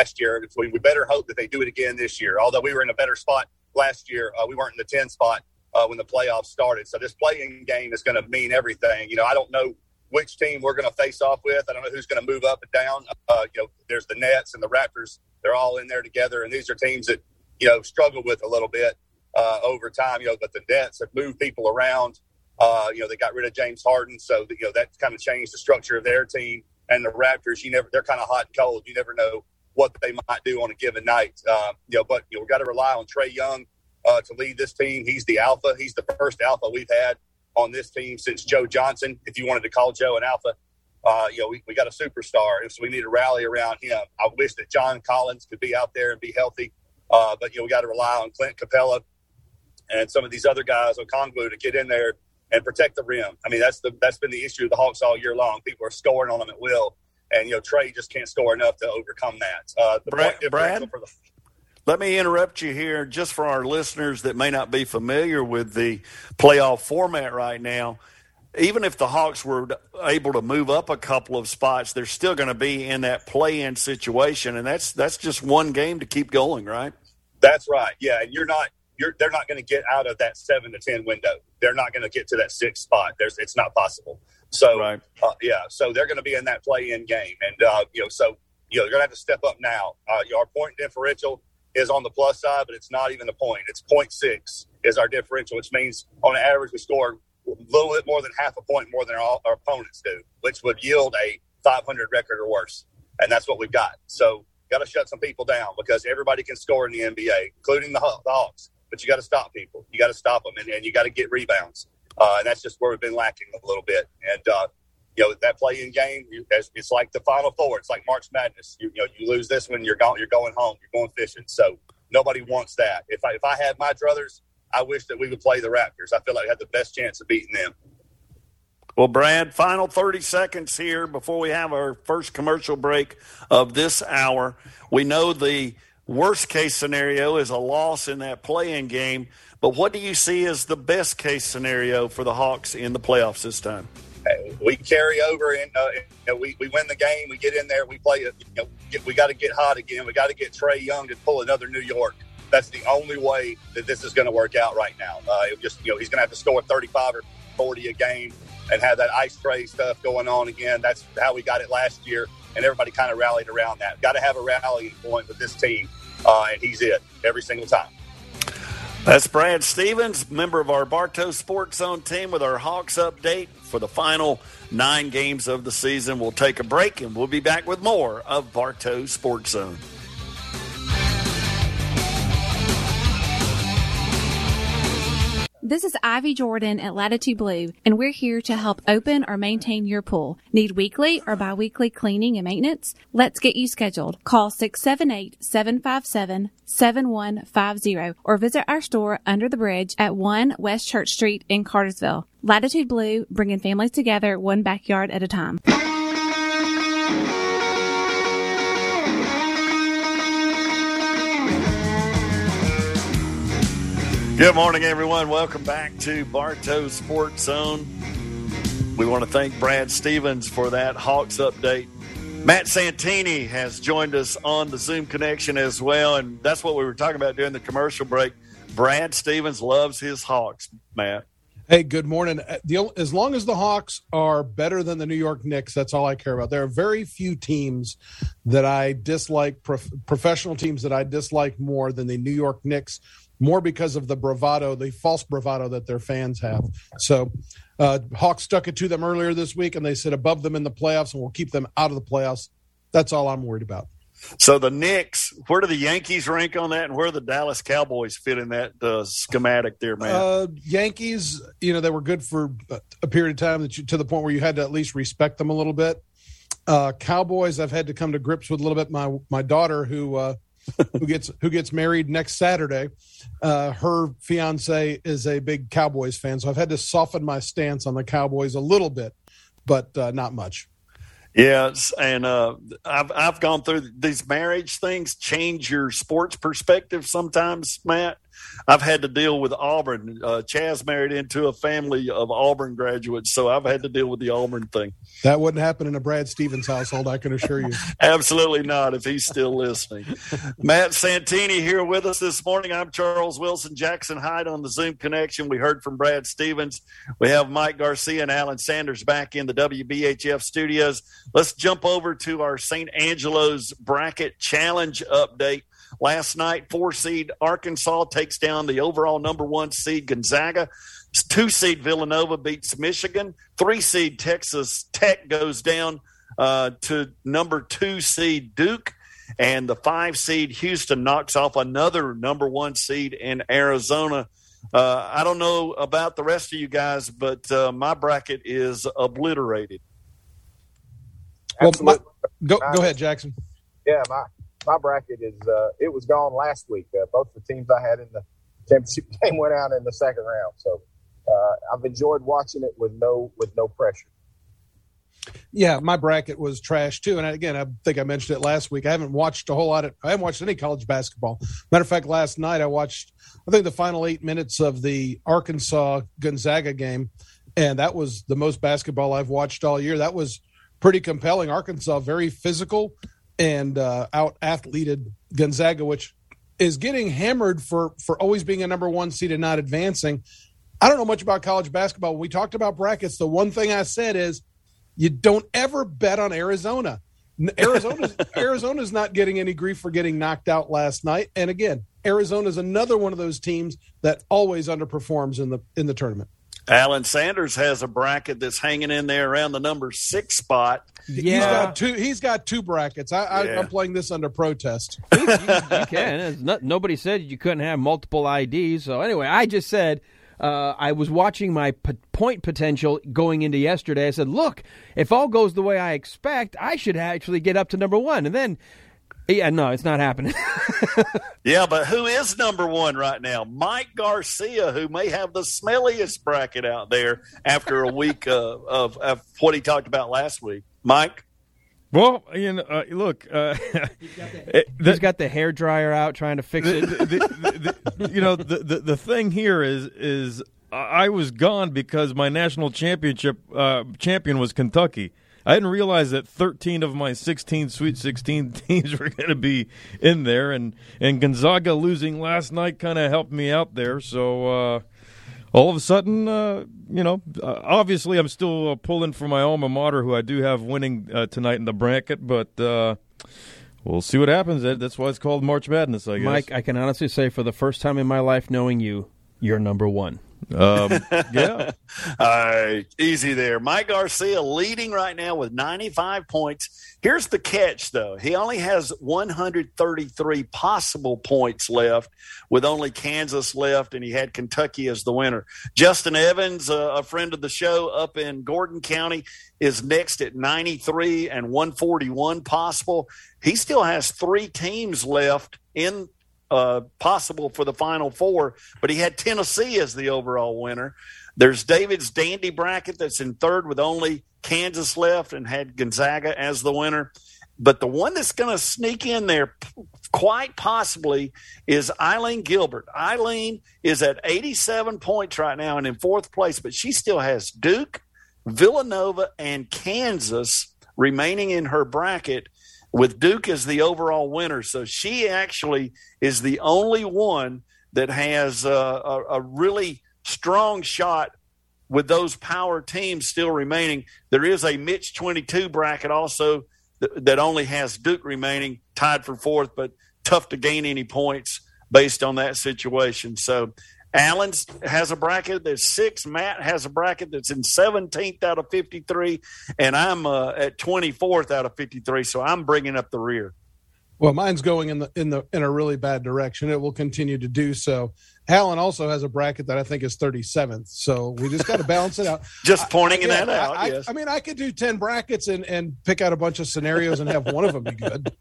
last year. We better hope that they do it again this year. Although we were in a better spot last year, uh, we weren't in the ten spot uh, when the playoffs started. So this play-in game is going to mean everything. You know, I don't know which team we're going to face off with. I don't know who's going to move up and down. Uh, you know, there's the Nets and the Raptors. They're all in there together, and these are teams that, you know, struggle with a little bit uh, over time. You know, but the Nets have moved people around. Uh, you know, they got rid of James Harden, so that, you know, that kind of changed the structure of their team. And the Raptors, you never—they're kind of hot and cold. You never know what they might do on a given night. Uh, you know, but you know, we've got to rely on Trae Young uh, to lead this team. He's the alpha. He's the first alpha we've had on this team since Joe Johnson, if you wanted to call Joe an alpha. Uh, you know, we, we got a superstar, and so we need to rally around him. I wish that John Collins could be out there and be healthy, uh, but, you know, we got to rely on Clint Capella and some of these other guys on Okongwu to get in there and protect the rim. I mean, that's the that's been the issue of the Hawks all year long. People are scoring on them at will, and, you know, Trae just can't score enough to overcome that. Uh, the Brad, point differential Brad, for the Let me interrupt you here just for our listeners that may not be familiar with the playoff format right now. Even if the Hawks were able to move up a couple of spots, they're still going to be in that play-in situation, and that's that's just one game to keep going, right? That's right. Yeah, and you're not you're they're not going to get out of that seven to ten window. They're not going to get to that sixth spot. There's it's not possible. So right. uh, yeah, so they're going to be in that play-in game, and uh, you know, so you know, they're going to have to step up now. Uh, our point differential is on the plus side, but it's not even a point. It's point six is our differential, which means on average we score a little bit more than half a point more than our, our opponents do, which would yield a five hundred record or worse. And that's what we've got. So got to shut some people down because everybody can score in the N B A, including the Hawks. But you got to stop people. You got to stop them, and, and you got to get rebounds. Uh, and that's just where we've been lacking a little bit. And, uh, you know, that play-in game, you, it's like the Final Four. It's like March Madness. You, you know, you lose this one, you're, go- you're going home. You're going fishing. So nobody wants that. If I, if I had my druthers, I wish that we would play the Raptors. I feel like we had the best chance of beating them. Well, Brad, final thirty seconds here before we have our first commercial break of this hour. We know the worst-case scenario is a loss in that play-in game, but what do you see as the best-case scenario for the Hawks in the playoffs this time? Hey, we carry over, and uh, you know, we, we win the game. We get in there. We play. You know, we got to get hot again. We got to get Trae Young to pull another New York. That's the only way that this is going to work out right now. Uh, it just, you know, he's going to have to score thirty-five or forty a game and have that ice tray stuff going on again. That's how we got it last year, and everybody kind of rallied around that. Got to have a rallying point with this team, uh, and he's it every single time. That's Brad Stevens, member of our Bartow Sports Zone team, with our Hawks update for the final nine games of the season. We'll take a break, and we'll be back with more of Bartow Sports Zone. This is Ivy Jordan at Latitude Blue, and we're here to help open or maintain your pool. Need weekly or biweekly cleaning and maintenance? Let's get you scheduled. Call six seven eight, seven five seven, seven one five zero or visit our store under the bridge at one West Church Street in Cartersville. Latitude Blue, bringing families together one backyard at a time. Good morning, everyone. Welcome back to Bartow Sports Zone. We want to thank Brad Stevens for that Hawks update. Matt Santini has joined us on the Zoom connection as well, and that's what we were talking about during the commercial break. Brad Stevens loves his Hawks, Matt. Hey, good morning. As long as the Hawks are better than the New York Knicks, that's all I care about. There are very few teams that I dislike, prof- professional teams that I dislike more than the New York Knicks, more because of the bravado, the false bravado that their fans have. So uh, Hawks stuck it to them earlier this week, and they sit above them in the playoffs, and we'll keep them out of the playoffs. That's all I'm worried about. So the Knicks, where do the Yankees rank on that, and where do the Dallas Cowboys fit in that uh, schematic there, man? Uh, Yankees, you know, they were good for a period of time that you, to the point where you had to at least respect them a little bit. Uh, Cowboys, I've had to come to grips with a little bit. My my daughter, who uh, who gets who gets married next Saturday, uh, her fiance is a big Cowboys fan, so I've had to soften my stance on the Cowboys a little bit, but uh, not much. Yeah, and uh, I've I've gone through these marriage things, change your sports perspective sometimes, Matt. I've had to deal with Auburn. Uh, Chaz married into a family of Auburn graduates, so I've had to deal with the Auburn thing. That wouldn't happen in a Brad Stevens household, I can assure you. Absolutely not, if he's still listening. Matt Santini here with us this morning. I'm Charles Wilson, Jackson Hyde on the Zoom connection. We heard from Brad Stevens. We have Mike Garcia and Alan Sanders back in the W B H F studios. Let's jump over to our Saint Angelo's Bracket Challenge update. Last night, four-seed Arkansas takes down the overall number one seed Gonzaga. Two-seed Villanova beats Michigan. Three-seed Texas Tech goes down uh, to number two seed Duke. And the five-seed Houston knocks off another number one seed in Arizona. Uh, I don't know about the rest of you guys, but uh, my bracket is obliterated. Well, my, go, go ahead, Jackson. Yeah, my My bracket is uh, – it was gone last week. Uh, both the teams I had in the championship game went out in the second round. So uh, I've enjoyed watching it with no with no pressure. Yeah, my bracket was trash too. And again, I think I mentioned it last week. I haven't watched a whole lot of, I haven't watched any college basketball. Matter of fact, last night I watched, I think, the final eight minutes of the Arkansas Gonzaga game. And that was the most basketball I've watched all year. That was pretty compelling. Arkansas, very physical and uh, out-athleted Gonzaga, which is getting hammered for, for always being a number one seed and not advancing. I don't know much about college basketball. When we talked about brackets, the one thing I said is, you don't ever bet on Arizona. Arizona's, Arizona's not getting any grief for getting knocked out last night. And again, Arizona's another one of those teams that always underperforms in the in the tournament. Alan Sanders has a bracket that's hanging in there around the number six spot. Yeah. He's got two, he's got two brackets. I, I, yeah. I'm playing this under protest. you, you, you can. Not, nobody said you couldn't have multiple I Ds. So anyway, I just said... Uh, I was watching my p- point potential going into yesterday. I said, look, if all goes the way I expect, I should actually get up to number one. And then, yeah, no, it's not happening. Yeah, but who is number one right now? Mike Garcia, who may have the smelliest bracket out there after a week uh, of, of what he talked about last week. Mike? Well, you know, uh, look, uh, he's, got the, the, he's got the hair dryer out trying to fix it. The, the, the, you know, the, the the thing here is is I was gone because my national championship uh, champion was Kentucky. I didn't realize that thirteen of my sixteen Sweet sixteen teams were going to be in there, and and Gonzaga losing last night kind of helped me out there. So. Uh, All of a sudden, uh, you know, uh, obviously I'm still uh, pulling for my alma mater, who I do have winning uh, tonight in the bracket, but uh, we'll see what happens. That's why it's called March Madness, I guess. Mike, I can honestly say for the first time in my life knowing you, you're number one. Um, yeah. uh, easy there. Mike Garcia leading right now with ninety-five points. Here's the catch, though. He only has one hundred thirty-three possible points left, with only Kansas left, and he had Kentucky as the winner. Justin Evans, uh, a friend of the show up in Gordon County, is next at ninety-three and one hundred forty-one possible. He still has three teams left in Uh, possible for the Final Four, but he had Tennessee as the overall winner. There's David's Dandy bracket that's in third with only Kansas left and had Gonzaga as the winner. But the one that's going to sneak in there quite possibly is Eileen Gilbert. Eileen is at eighty-seven points right now and in fourth place, but she still has Duke, Villanova, and Kansas remaining in her bracket, with Duke as the overall winner. So she actually is the only one that has a, a, a really strong shot with those power teams still remaining. There is a Mitch twenty-two bracket also th- that only has Duke remaining, tied for fourth, but tough to gain any points based on that situation. So Allen has a bracket that's six. Matt has a bracket that's in seventeenth out of fifty-three, and I'm uh, at twenty-fourth out of fifty-three. So I'm bringing up the rear. Well, mine's going in the in the in a really bad direction. It will continue to do so. Allen also has a bracket that I think is thirty-seventh. So we just got to balance it out. Just pointing I, yeah, that out. I, yes. I, I mean, I could do ten brackets and and pick out a bunch of scenarios and have one of them be good.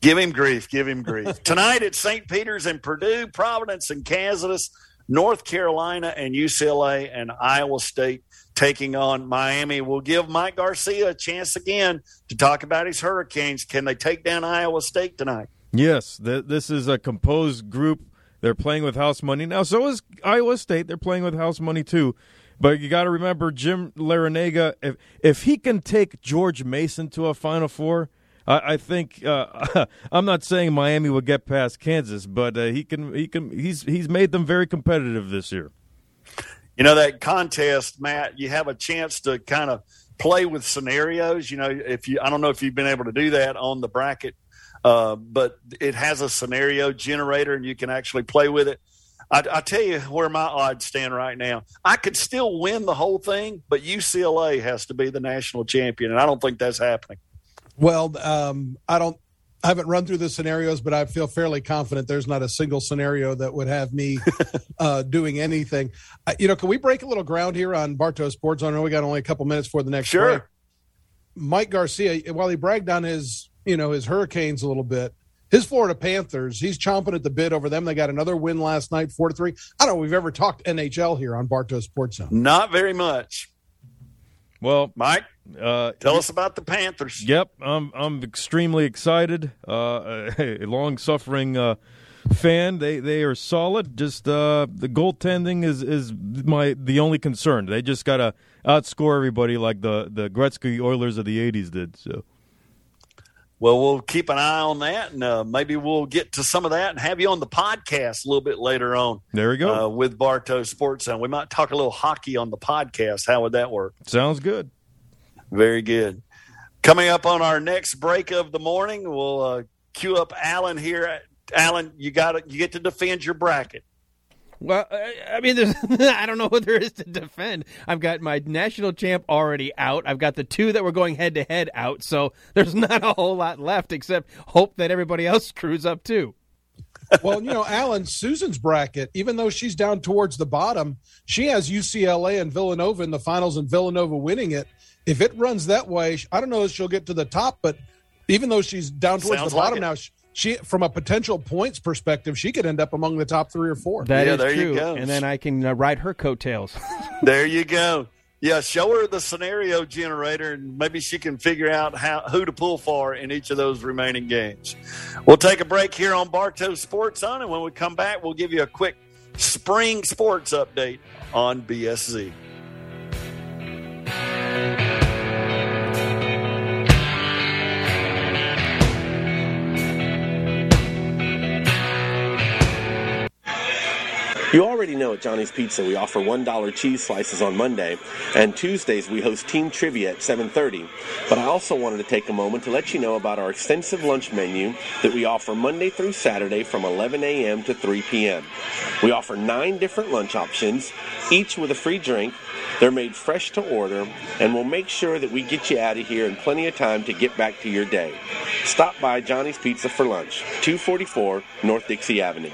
Give him grief. Give him grief. Tonight at Saint Peter's and Purdue, Providence and Kansas, North Carolina and U C L A, and Iowa State taking on Miami. We'll give Mike Garcia a chance again to talk about his Hurricanes. Can they take down Iowa State tonight? Yes. Th- this is a composed group. They're playing with house money. Now, so is Iowa State. They're playing with house money, too. But you got to remember, Jim Larinaga, if, if he can take George Mason to a Final Four, I think uh, I'm not saying Miami will get past Kansas, but uh, he can. He can. He's he's made them very competitive this year. You know that contest, Matt. You have a chance to kind of play with scenarios. You know, if you, I don't know if you've been able to do that on the bracket, uh, but it has a scenario generator, and you can actually play with it. I, I tell you where my odds stand right now. I could still win the whole thing, but U C L A has to be the national champion, and I don't think that's happening. Well, um, I don't. I haven't run through the scenarios, but I feel fairly confident there's not a single scenario that would have me uh, doing anything. Uh, you know, can we break a little ground here on Bartow Sports? I know we got only a couple minutes for the next. Sure. Break. Mike Garcia, while he bragged on his, you know, his Hurricanes a little bit, his Florida Panthers, he's chomping at the bit over them. They got another win last night, four to three. I don't know if we've ever talked N H L here on Bartow Sports Zone. Not very much. Well, Mike, uh, tell us about the Panthers. Yep, I'm I'm extremely excited. Uh, a long-suffering uh, fan. They they are solid. Just uh, the goaltending is is my the only concern. They just gotta outscore everybody like the the Gretzky Oilers of the eighties did. So, well, we'll keep an eye on that, and uh, maybe we'll get to some of that and have you on the podcast a little bit later on. There we go. Uh, with Bartow Sports Zone. We might talk a little hockey on the podcast. How would that work? Sounds good. Very good. Coming up on our next break of the morning, we'll uh, cue up Alan here. Alan, you got you get to defend your bracket. Well, I mean, there's, I don't know what there is to defend. I've got my national champ already out. I've got the two that were going head-to-head out, so there's not a whole lot left except hope that everybody else screws up too. Well, you know, Alan, Susan's bracket, even though she's down towards the bottom, she has U C L A and Villanova in the finals and Villanova winning it. If it runs that way, I don't know if she'll get to the top, but even though she's down towards Sounds the bottom like now, she, She, from a potential points perspective, she could end up among the top three or four. That yeah, is there true. You go. And then I can uh, ride her coattails. There you go. Yeah, show her the scenario generator, and maybe she can figure out how who to pull for in each of those remaining games. We'll take a break here on Bartow Sports On, and when we come back, we'll give you a quick spring sports update on B S Z. You already know at Johnny's Pizza we offer one dollar cheese slices on Monday, and Tuesdays we host team trivia at seven thirty. But I also wanted to take a moment to let you know about our extensive lunch menu that we offer Monday through Saturday from eleven a.m. to three p.m. We offer nine different lunch options, each with a free drink. They're made fresh to order, and we'll make sure that we get you out of here in plenty of time to get back to your day. Stop by Johnny's Pizza for lunch, two forty-four North Dixie Avenue.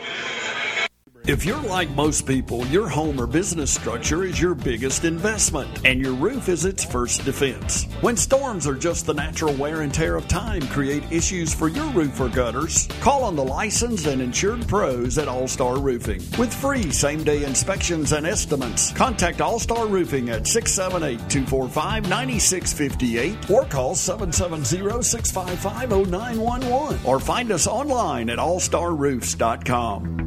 If you're like most people, your home or business structure is your biggest investment, and your roof is its first defense. When storms are just the natural wear and tear of time create issues for your roof or gutters, call on the licensed and insured pros at All-Star Roofing. With free same-day inspections and estimates, contact All-Star Roofing at six seven eight, two four five, nine six five eight or call seven seven zero, six five five, zero nine one one or find us online at all star roofs dot com.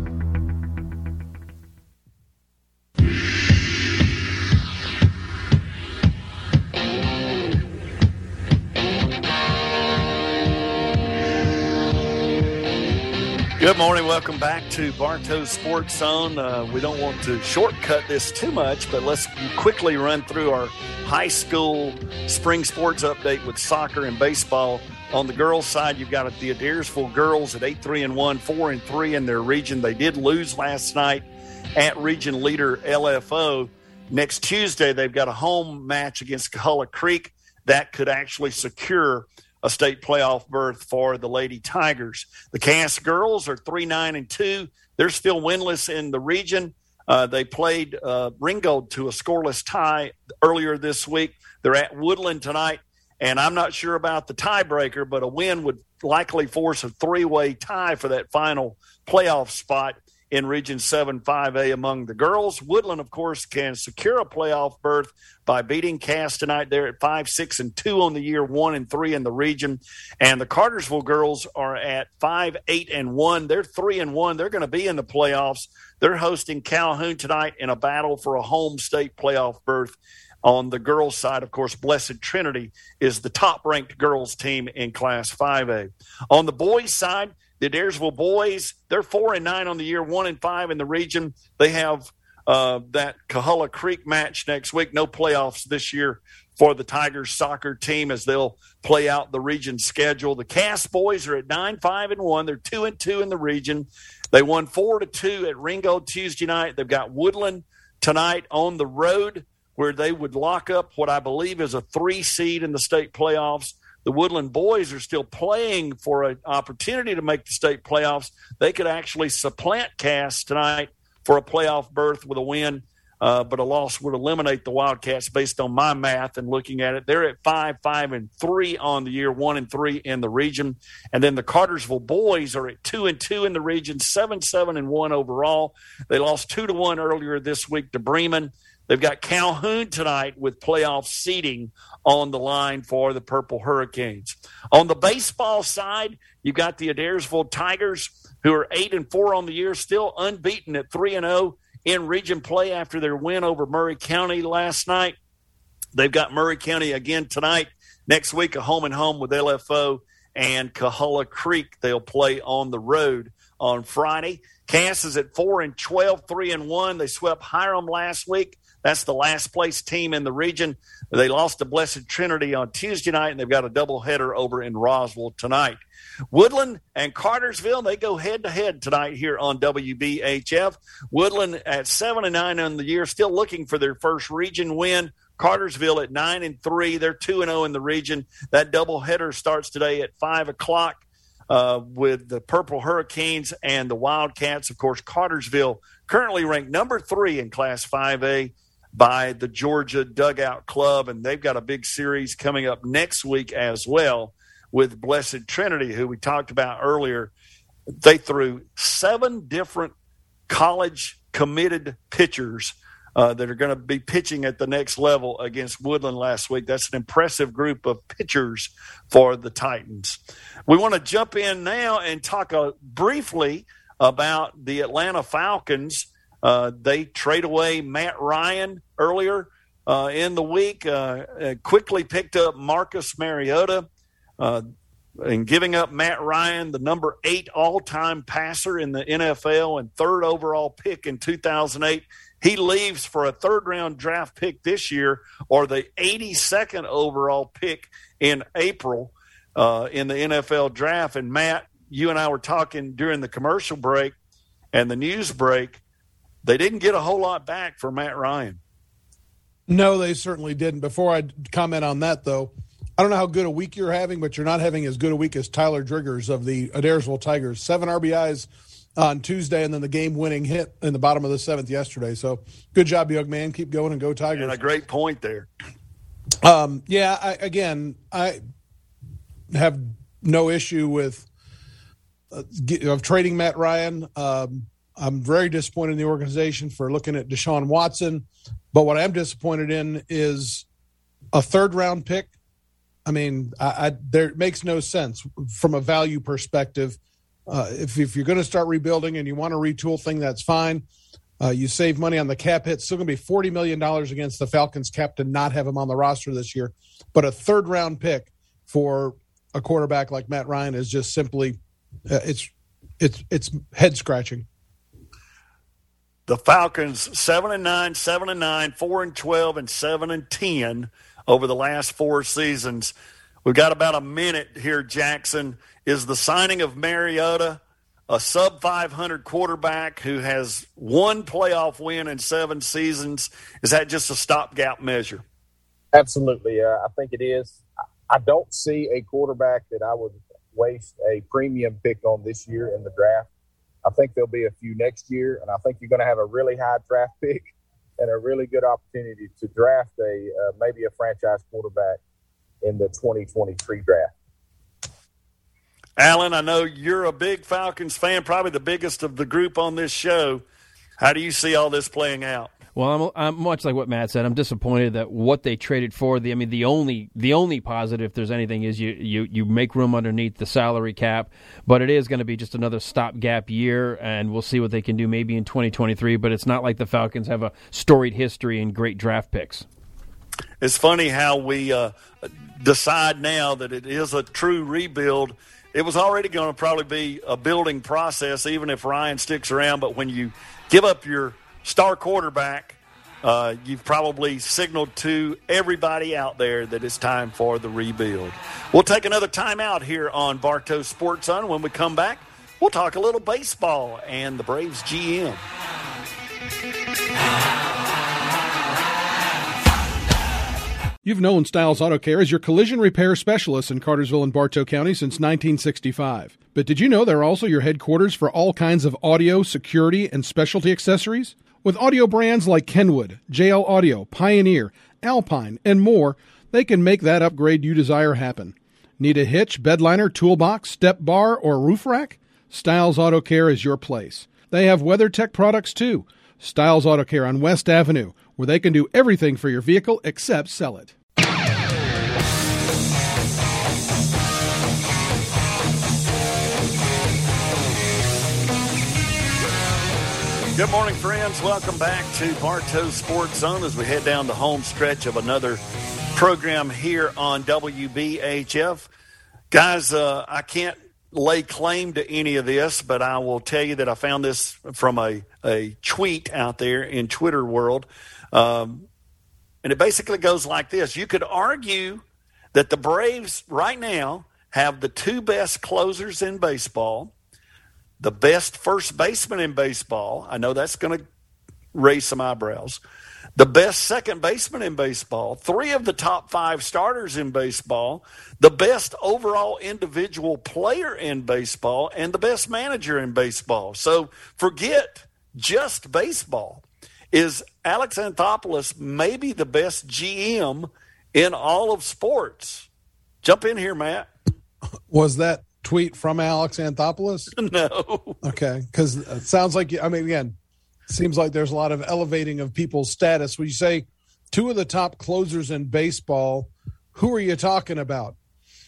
Good morning. Welcome back to Bartow Sports Zone. Uh, we don't want to shortcut this too much, but let's quickly run through our high school spring sports update with soccer and baseball. On the girls' side, you've got the Adairsville girls at eight three one, four and three in their region. They did lose last night at region leader L F O. Next Tuesday, they've got a home match against Cahulla Creek. That could actually secure a state playoff berth for the Lady Tigers. The Cass girls are three nine and two. They're still winless in the region. Uh, they played uh, Ringgold to a scoreless tie earlier this week. They're at Woodland tonight, and I'm not sure about the tiebreaker, but a win would likely force a three-way tie for that final playoff spot in Region seven five A among the girls. Woodland, of course, can secure a playoff berth by beating Cass tonight. They're at five six and two on the year, one and three in the region. And the Cartersville girls are at five eight and one. They're three and one. They're going to be in the playoffs. They're hosting Calhoun tonight in a battle for a home state playoff berth. On the girls' side, of course, Blessed Trinity is the top-ranked girls team in Class five A. On the boys' side, the Adairsville boys, they're four and nine on the year, one and five in the region. They have uh, that Cahulla Creek match next week. No playoffs this year for the Tigers soccer team as they'll play out the region schedule. The Cass boys are at nine five and one. They're two and two in the region. They won four to two at Ringgold Tuesday night. They've got Woodland tonight on the road where they would lock up what I believe is a three seed in the state playoffs. The Woodland boys are still playing for an opportunity to make the state playoffs. They could actually supplant Cass tonight for a playoff berth with a win, uh, but a loss would eliminate the Wildcats based on my math and looking at it. They're at five, five, and three on the year, one and three in the region. And then the Cartersville boys are at two and two in the region, seven, seven, and one overall. They lost two to one earlier this week to Bremen. They've got Calhoun tonight with playoff seeding on the line for the Purple Hurricanes. On the baseball side, you've got the Adairsville Tigers, who are eight and four on the year, still unbeaten at three and oh in region play after their win over Murray County last night. They've got Murray County again tonight. Next week, a home-and-home with L F O and Cahulla Creek. They'll play on the road on Friday. Cass is at four and twelve, three and one. They swept Hiram last week. That's the last-place team in the region. They lost to Blessed Trinity on Tuesday night, and they've got a doubleheader over in Roswell tonight. Woodland and Cartersville, they go head-to-head tonight here on W B H F. Woodland at seven and nine on the year, still looking for their first region win. Cartersville at nine and three. They're two and oh in the region. That doubleheader starts today at five o'clock. Uh, with the Purple Hurricanes and the Wildcats. Of course, Cartersville currently ranked number three in Class five A by the Georgia Dugout Club, and they've got a big series coming up next week as well with Blessed Trinity, who we talked about earlier. They threw seven different college-committed pitchers uh, that are going to be pitching at the next level against Woodland last week. That's an impressive group of pitchers for the Titans. We want to jump in now and talk uh, briefly about the Atlanta Falcons. Uh, they trade away Matt Ryan earlier uh, in the week, uh, quickly picked up Marcus Mariota, uh, and giving up Matt Ryan, the number eight all-time passer in the N F L and third overall pick in two thousand eight. He leaves for a third-round draft pick this year, or the eighty-second overall pick in April. Uh, in the N F L draft. And Matt, you and I were talking during the commercial break and the news break. They didn't get a whole lot back for Matt Ryan. No, they certainly didn't. Before I comment on that, though, I don't know how good a week you're having, but you're not having as good a week as Tyler Driggers of the Adairsville Tigers. Seven R B Is on Tuesday, and then the game-winning hit in the bottom of the seventh yesterday. So good job, young man. Keep going and go Tigers. And a great point there. Um, yeah, I, again, I – have no issue with uh, of trading Matt Ryan. Um, I'm very disappointed in the organization for looking at Deshaun Watson, but what I'm disappointed in is a third-round pick. I mean, I, I, there it makes no sense from a value perspective. Uh, if, if you're going to start rebuilding and you want to retool thing, that's fine. Uh, you save money on the cap hit. Still going to be forty million dollars against the Falcons cap to not have him on the roster this year, but a third-round pick for a quarterback like Matt Ryan is just simply uh, it's it's it's head scratching. The Falcons seven and nine, seven and nine, four and twelve, and seven and ten over the last four seasons. We've got about a minute here, Jackson. Is the signing of Mariota a sub five hundred quarterback who has one playoff win in seven seasons? Is that just a stopgap measure? Absolutely, uh, I think it is. I don't see a quarterback that I would waste a premium pick on this year in the draft. I think there'll be a few next year, and I think you're going to have a really high draft pick and a really good opportunity to draft a uh, maybe a franchise quarterback in the twenty twenty-three draft. Alan, I know you're a big Falcons fan, probably the biggest of the group on this show. How do you see all this playing out? Well, I'm, I'm much like what Matt said. I'm disappointed that what they traded for. The I mean, the only the only positive, if there's anything, is you you, you make room underneath the salary cap. But it is going to be just another stopgap year, and we'll see what they can do maybe in twenty twenty-three. But it's not like the Falcons have a storied history and great draft picks. It's funny how we uh, decide now that it is a true rebuild. It was already going to probably be a building process, even if Ryan sticks around. But when you give up your star quarterback, uh, you've probably signaled to everybody out there that it's time for the rebuild. We'll take another time out here on Bartow Sports Zone. When we come back, we'll talk a little baseball and the Braves G M. You've known Styles Auto Care as your collision repair specialist in Cartersville and Bartow County since nineteen sixty-five. But did you know they're also your headquarters for all kinds of audio, security, and specialty accessories? With audio brands like Kenwood, J L Audio, Pioneer, Alpine, and more, they can make that upgrade you desire happen. Need a hitch, bedliner, toolbox, step bar, or roof rack? Styles Auto Care is your place. They have WeatherTech products too. Styles Auto Care on West Avenue, where they can do everything for your vehicle except sell it. Good morning, friends. Welcome back to Bartow Sports Zone as we head down the home stretch of another program here on W B H F. Guys, uh, I can't lay claim to any of this, but I will tell you that I found this from a, a tweet out there in Twitter world. Um, and it basically goes like this. You could argue that the Braves right now have the two best closers in baseball, the best first baseman in baseball. I know that's going to raise some eyebrows. The best second baseman in baseball, three of the top five starters in baseball, the best overall individual player in baseball, and the best manager in baseball. So forget just baseball. Is Alex Anthopoulos maybe the best G M in all of sports? Jump in here, Matt. Was that tweet from Alex Anthopoulos? No. Okay, because it sounds like, I mean, again, seems like there's a lot of elevating of people's status. When you say two of the top closers in baseball, who are you talking about?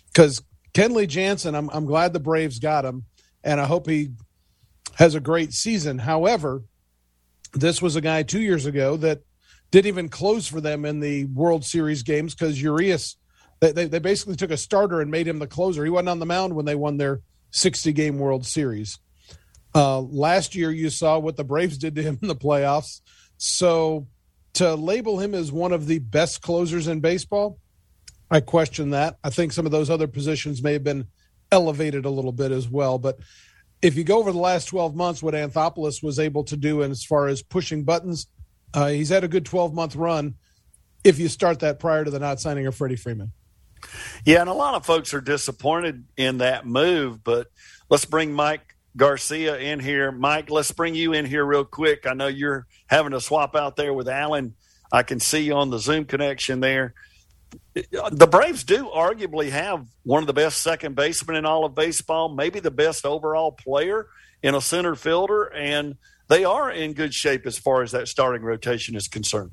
Because Kenley Jansen, I'm, I'm glad the Braves got him, and I hope he has a great season. However, this was a guy two years ago that didn't even close for them in the World Series games because Urias, They, they they basically took a starter and made him the closer. He wasn't on the mound when they won their sixty-game World Series. Uh, last year, you saw what the Braves did to him in the playoffs. So to label him as one of the best closers in baseball, I question that. I think some of those other positions may have been elevated a little bit as well. But if you go over the last twelve months, what Anthopoulos was able to do and as far as pushing buttons, uh, he's had a good twelve-month run if you start that prior to the not signing of Freddie Freeman. Yeah, and a lot of folks are disappointed in that move, but let's bring Mike Garcia in here. Mike, let's bring you in here real quick. I know you're having to swap out there with Alan. I can see you on the Zoom connection there. The Braves do arguably have one of the best second basemen in all of baseball, maybe the best overall player in a center fielder, and they are in good shape as far as that starting rotation is concerned.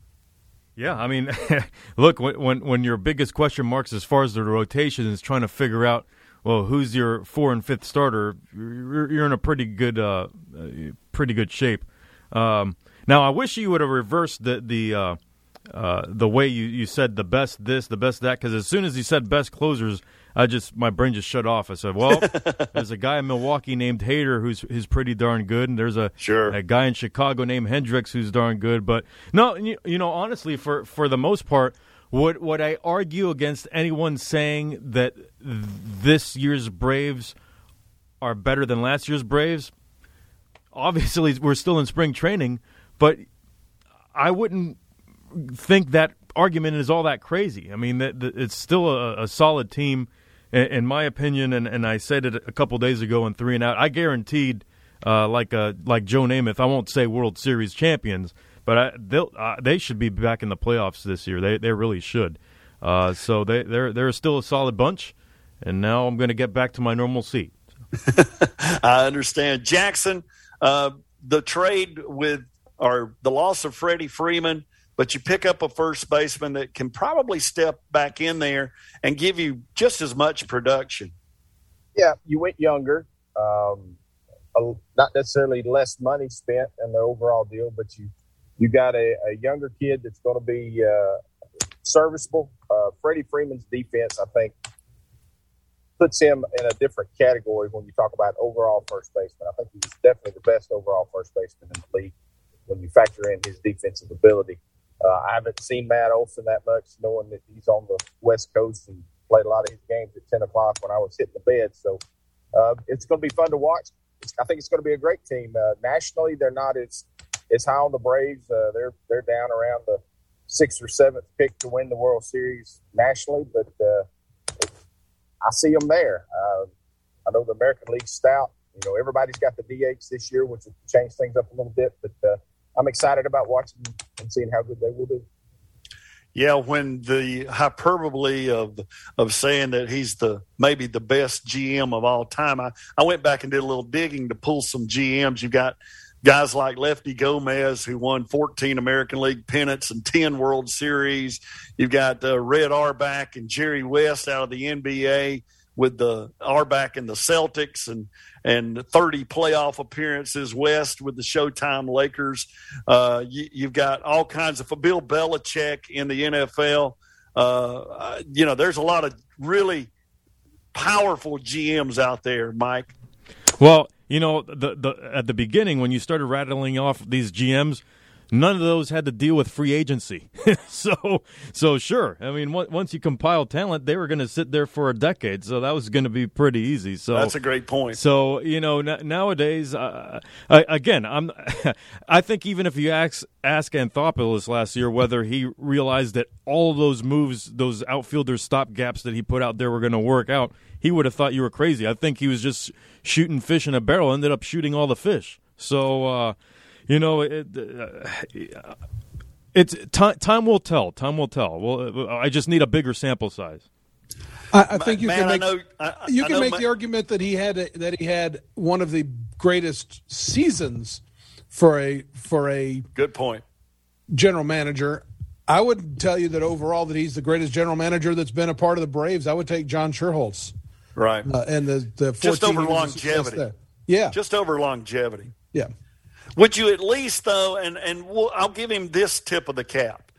Yeah, I mean, look, when when your biggest question marks as far as the rotation is trying to figure out, well, who's your four and fifth starter, you're, you're in a pretty good uh, pretty good shape. Um, now, I wish you would have reversed the the uh, uh, the way you, you said the best this, the best that, because as soon as you said best closers, I just my brain just shut off. I said, well, there's a guy in Milwaukee named Hader who's who's pretty darn good, and there's a, sure. a guy in Chicago named Hendricks who's darn good. But no, you, you know, honestly, for, for the most part, would would I argue against anyone saying that this year's Braves are better than last year's Braves? Obviously, we're still in spring training, but I wouldn't think that argument is all that crazy. I mean, the, the, it's still a, a solid team. In my opinion, and, and I said it a couple days ago in Three and Out, I guaranteed, uh, like a, like Joe Namath, I won't say World Series champions, but I, they'll, uh, they should be back in the playoffs this year. They they really should. Uh, so they, they're they're still a solid bunch, and now I'm going to get back to my normal seat. I understand. Jackson, uh, the trade with or the loss of Freddie Freeman, but you pick up a first baseman that can probably step back in there and give you just as much production. Yeah, you went younger. Um, not necessarily less money spent in the overall deal, but you you got a, a younger kid that's going to be uh, serviceable. Uh, Freddie Freeman's defense, I think, puts him in a different category when you talk about overall first baseman. I think he's definitely the best overall first baseman in the league when you factor in his defensive ability. Uh, I haven't seen Matt Olson that much, knowing that he's on the West Coast and played a lot of his games at ten o'clock when I was hitting the bed. So uh, it's going to be fun to watch. It's, I think it's going to be a great team. Uh, nationally, they're not as, as high on the Braves. Uh, they're they're down around the sixth or seventh pick to win the World Series nationally, but uh, I see them there. Uh, I know the American League Stout. You know, everybody's got the D H this year, which will change things up a little bit, but uh, I'm excited about watching and seeing how good they will do. Yeah, when the hyperbole of of saying that he's the maybe the best G M of all time, I, I went back and did a little digging to pull some G Ms. You've got Guys like Lefty Gomez, who won fourteen American League pennants and ten World Series. You've got uh, Red Auerbach and Jerry West out of the N B A with the Auerbach and the Celtics, and and thirty playoff appearances. West with the Showtime Lakers. Uh, you, you've got all kinds of – Bill Belichick in the N F L. Uh, you know, there's a lot of really powerful G Ms out there, Mike. Well, you know, the, the, at the beginning when you started rattling off these G Ms, none of those had to deal with free agency. so, so sure. I mean, w- once you compile talent, they were going to sit there for a decade. So that was going to be pretty easy. So that's a great point. So you know, n- nowadays, uh, I, again, I'm. I think even if you ask ask Anthopoulos last year whether he realized that all of those moves, those outfielder stop gaps that he put out there were going to work out, he would have thought you were crazy. I think he was just shooting fish in a barrel. Ended up shooting all the fish. So. Uh, You know, it, uh, it's time. Time will tell. Time will tell. Well, I just need a bigger sample size. I, I think you Man, can make I know, I, you I can make my... the argument that he had a, that he had one of the greatest seasons for a for a good point general manager. I would tell you that overall that he's the greatest general manager that's been a part of the Braves. I would take John Sherholtz. Right, uh, and the the just over longevity. Yeah, just over longevity. Yeah. Would you at least, though, and, and we'll, I'll give him this tip of the cap.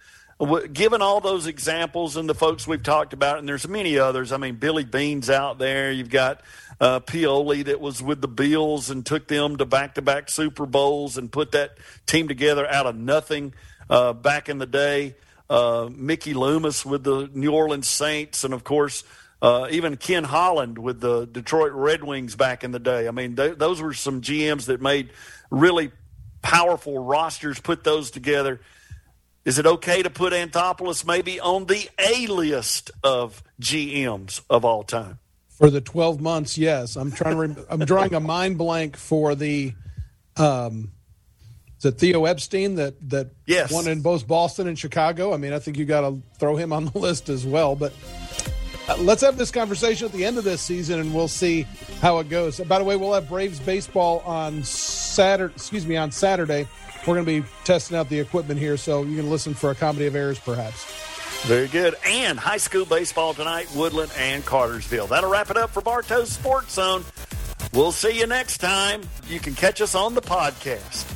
Given all those examples and the folks we've talked about, and there's many others. I mean, Billy Bean's out there. You've got uh, Pioli that was with the Bills and took them to back-to-back Super Bowls and put that team together out of nothing uh, back in the day. Uh, Mickey Loomis with the New Orleans Saints, and, of course, Uh, even Ken Holland with the Detroit Red Wings back in the day. I mean, th- those were some G Ms that made really powerful rosters, put those together. Is it okay to put Anthopoulos maybe on the A-list of G Ms of all time? For the twelve months, yes. I'm trying to. Rem- I'm drawing a mind blank for the um, the Theo Epstein that that yes. won in both Boston and Chicago. I mean, I think you got to throw him on the list as well, but. Uh, let's have this conversation at the end of this season, and we'll see how it goes. By the way, we'll have Braves baseball on Saturday. Excuse me, on Saturday, we're going to be testing out the equipment here, so you can listen for a comedy of errors, perhaps. Very good. And high school baseball tonight, Woodland and Cartersville. That'll wrap it up for Bartow's Sports Zone. We'll see you next time. You can catch us on the podcast.